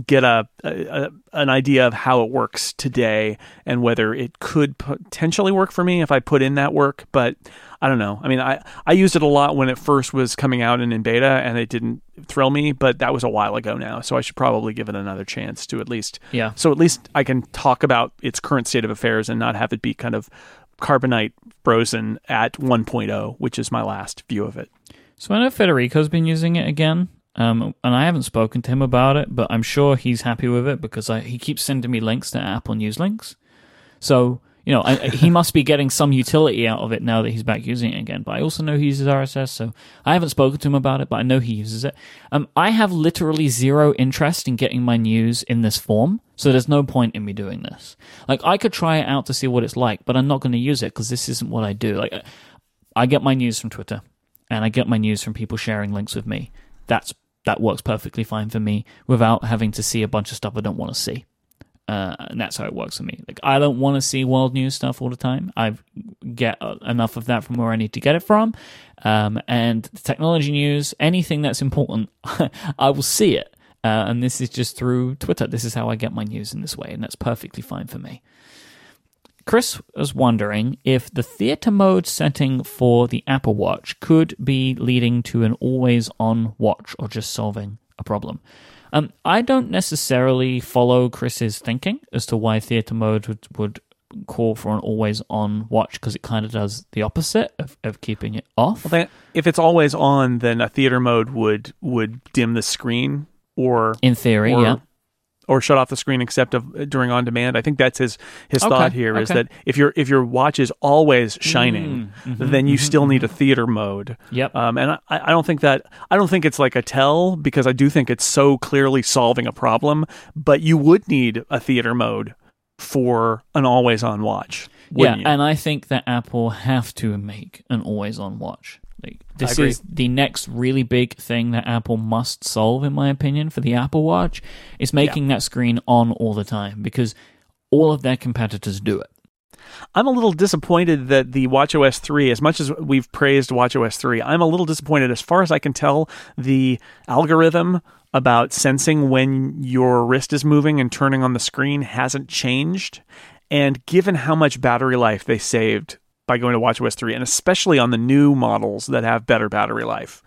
get a, a, a an idea of how it works today, and whether it could potentially work for me if I put in that work. But I don't know. I mean, I, I used it a lot when it first was coming out and in beta, and it didn't thrill me, but that was a while ago now. So I should probably give it another chance to at least, yeah. So at least I can talk about its current state of affairs and not have it be kind of carbonite frozen at one point oh, which is my last view of it. So I know Federico's been using it again. Um, and I haven't spoken to him about it, but I'm sure he's happy with it, because I, he keeps sending me links to Apple News links. So, you know, I, he must be getting some utility out of it now that he's back using it again. But I also know he uses R S S, so I haven't spoken to him about it, but I know he uses it. Um, I have literally zero interest in getting my news in this form, so there's no point in me doing this. Like, I could try it out to see what it's like, but I'm not going to use it, because this isn't what I do. Like, I get my news from Twitter, and I get my news from people sharing links with me. That's That works perfectly fine for me without having to see a bunch of stuff I don't want to see. Uh, and that's how it works for me. Like, I don't want to see world news stuff all the time. I get enough of that from where I need to get it from. Um, and technology news, anything that's important, I will see it. Uh, and this is just through Twitter. This is how I get my news in this way, and that's perfectly fine for me. Chris was wondering if the theater mode setting for the Apple Watch could be leading to an always-on watch, or just solving a problem. Um, I don't necessarily follow Chris's thinking as to why theater mode would, would call for an always-on watch because it kind of does the opposite of, of keeping it off. Well, they, if it's always on, then a theater mode would would dim the screen, or in theory, or, yeah, or shut off the screen except of, during on demand. I think that's his his okay, thought here okay. is that if your if your watch is always shining, mm-hmm, then you mm-hmm, still need a theater mode. Yep. Um, and I, I don't think that I don't think it's like a tell, because I do think it's so clearly solving a problem. But you would need a theater mode for an always-on watch. Yeah, you? And I think that Apple have to make an always-on watch. Like, this is the next really big thing that Apple must solve, in my opinion, for the Apple Watch, is making yeah. that screen on all the time, because all of their competitors do it. I'm a little disappointed that the watchOS three, as much as we've praised watchOS three, I'm a little disappointed. As far as I can tell, the algorithm about sensing when your wrist is moving and turning on the screen hasn't changed. And given how much battery life they saved by going to watchOS three, and especially on the new models that have better battery life,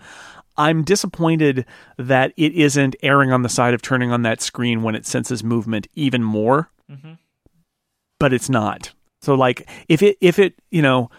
I'm disappointed that it isn't erring on the side of turning on that screen when it senses movement even more. Mm-hmm. But it's not. So, like, if it, if it, you know,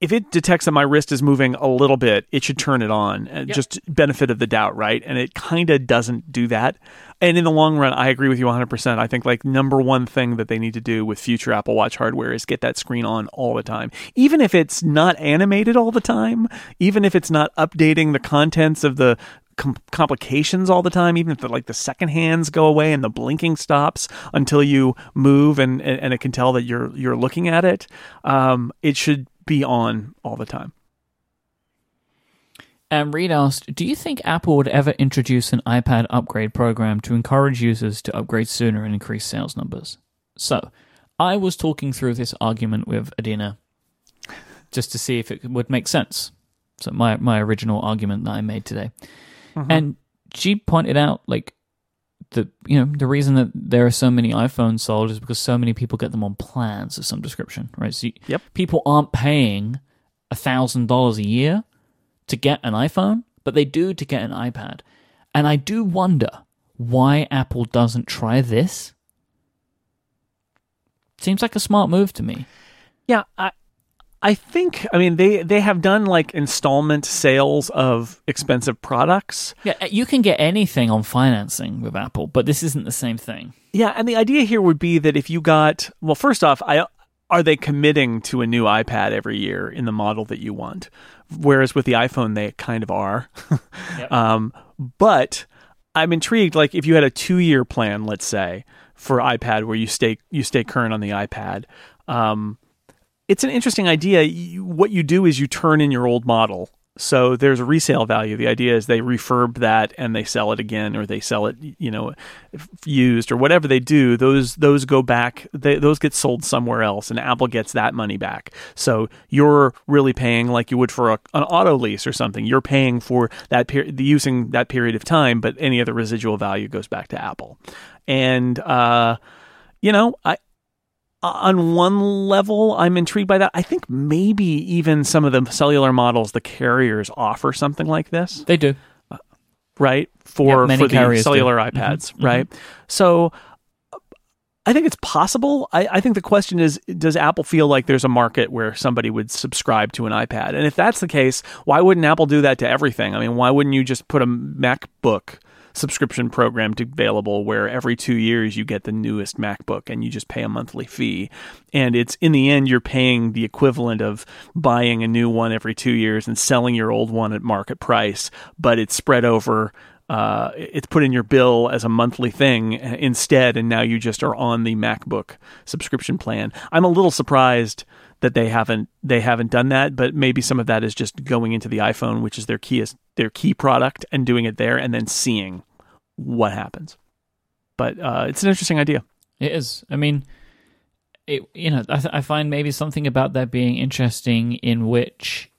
if it detects that my wrist is moving a little bit, it should turn it on, yep. just benefit of the doubt, right? And it kind of doesn't do that. And in the long run, I agree with you one hundred percent. I think, like, number one thing that they need to do with future Apple Watch hardware is get that screen on all the time. Even if it's not animated all the time, even if it's not updating the contents of the com- complications all the time, even if the, like, the second hands go away and the blinking stops until you move and, and, and it can tell that you're you're looking at it, um, it should be on all the time. And um, Reed asked, do you think Apple would ever introduce an iPad upgrade program to encourage users to upgrade sooner and increase sales numbers? So, I was talking through this argument with Adina just to see if it would make sense. So, my, my original argument that I made today. Mm-hmm. And she pointed out, like, the you know the reason that there are so many iPhones sold is because so many people get them on plans of some description, right? So you, yep. people aren't paying one thousand dollars a year to get an iPhone, but they do to get an iPad. And I do wonder why Apple doesn't try this. Seems like a smart move to me. Yeah, I I think, I mean, they, they have done, like, installment sales of expensive products. Yeah, you can get anything on financing with Apple, but this isn't the same thing. Yeah, and the idea here would be that if you got, well, first off, I, are they committing to a new iPad every year in the model that you want? Whereas with the iPhone, they kind of are. Yep. um, but I'm intrigued, like, if you had a two-year plan, let's say, for iPad, where you stay you stay current on the iPad, um it's an interesting idea. You, what you do is you turn in your old model. So there's a resale value. The idea is they refurb that and they sell it again, or they sell it, you know, used, or whatever they do. Those those go back. They, those get sold somewhere else, and Apple gets that money back. So you're really paying, like you would for a, an auto lease or something. You're paying for that per- using that period of time, but any other residual value goes back to Apple. And uh, you know, I. On one level, I'm intrigued by that. I think maybe even some of the cellular models, the carriers offer something like this. They do. Uh, right? For, yeah, for the cellular do. iPads, mm-hmm. right? Mm-hmm. So I think it's possible. I, I think the question is, does Apple feel like there's a market where somebody would subscribe to an iPad? And if that's the case, why wouldn't Apple do that to everything? I mean, why wouldn't you just put a MacBook subscription program to available where every two years you get the newest MacBook and you just pay a monthly fee, and it's in the end you're paying the equivalent of buying a new one every two years and selling your old one at market price, but it's spread over, uh, it's put in your bill as a monthly thing instead, and now you just are on the MacBook subscription plan. I'm a little surprised that they haven't they haven't done that, but maybe some of that is just going into the iPhone, which is their key is their key product, and doing it there, and then seeing what happens. But uh, it's an interesting idea. It is. I mean, it, you know, I, th- I find maybe something about that being interesting, in which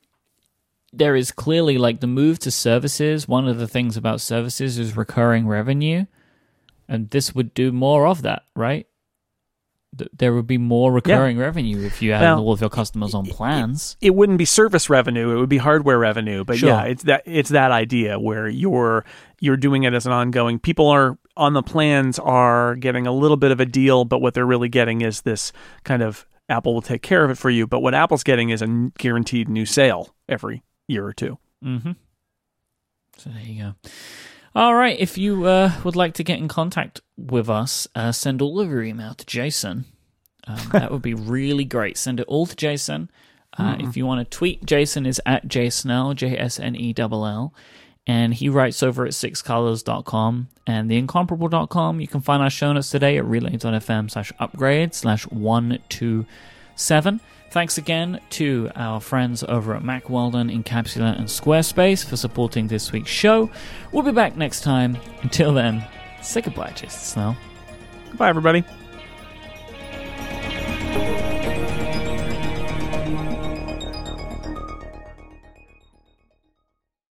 there is clearly, like, the move to services. One of the things about services is recurring revenue, and this would do more of that, right? There would be more recurring yeah. revenue if you had well, all of your customers on plans. It, it wouldn't be service revenue; it would be hardware revenue. But sure. yeah, it's that it's that idea where you're you're doing it as an ongoing. People are on the plans are getting a little bit of a deal, but what they're really getting is this kind of Apple will take care of it for you. But what Apple's getting is a guaranteed new sale every year or two. Mm-hmm. So there you go. All right. If you uh, would like to get in contact with us, uh, send all of your email to Jason. Um, that would be really great. Send it all to Jason. Uh, mm-hmm. If you want to tweet, Jason is at jsnell, J S N E L L. And he writes over at six colors dot com and the incomparable dot com. You can find our show notes today at relay dot f m slash upgrade slash one twenty-seven. Thanks again to our friends over at Mack Weldon, Incapsula, and Squarespace for supporting this week's show. We'll be back next time. Until then, say goodbye, Jason Snell. Goodbye, everybody.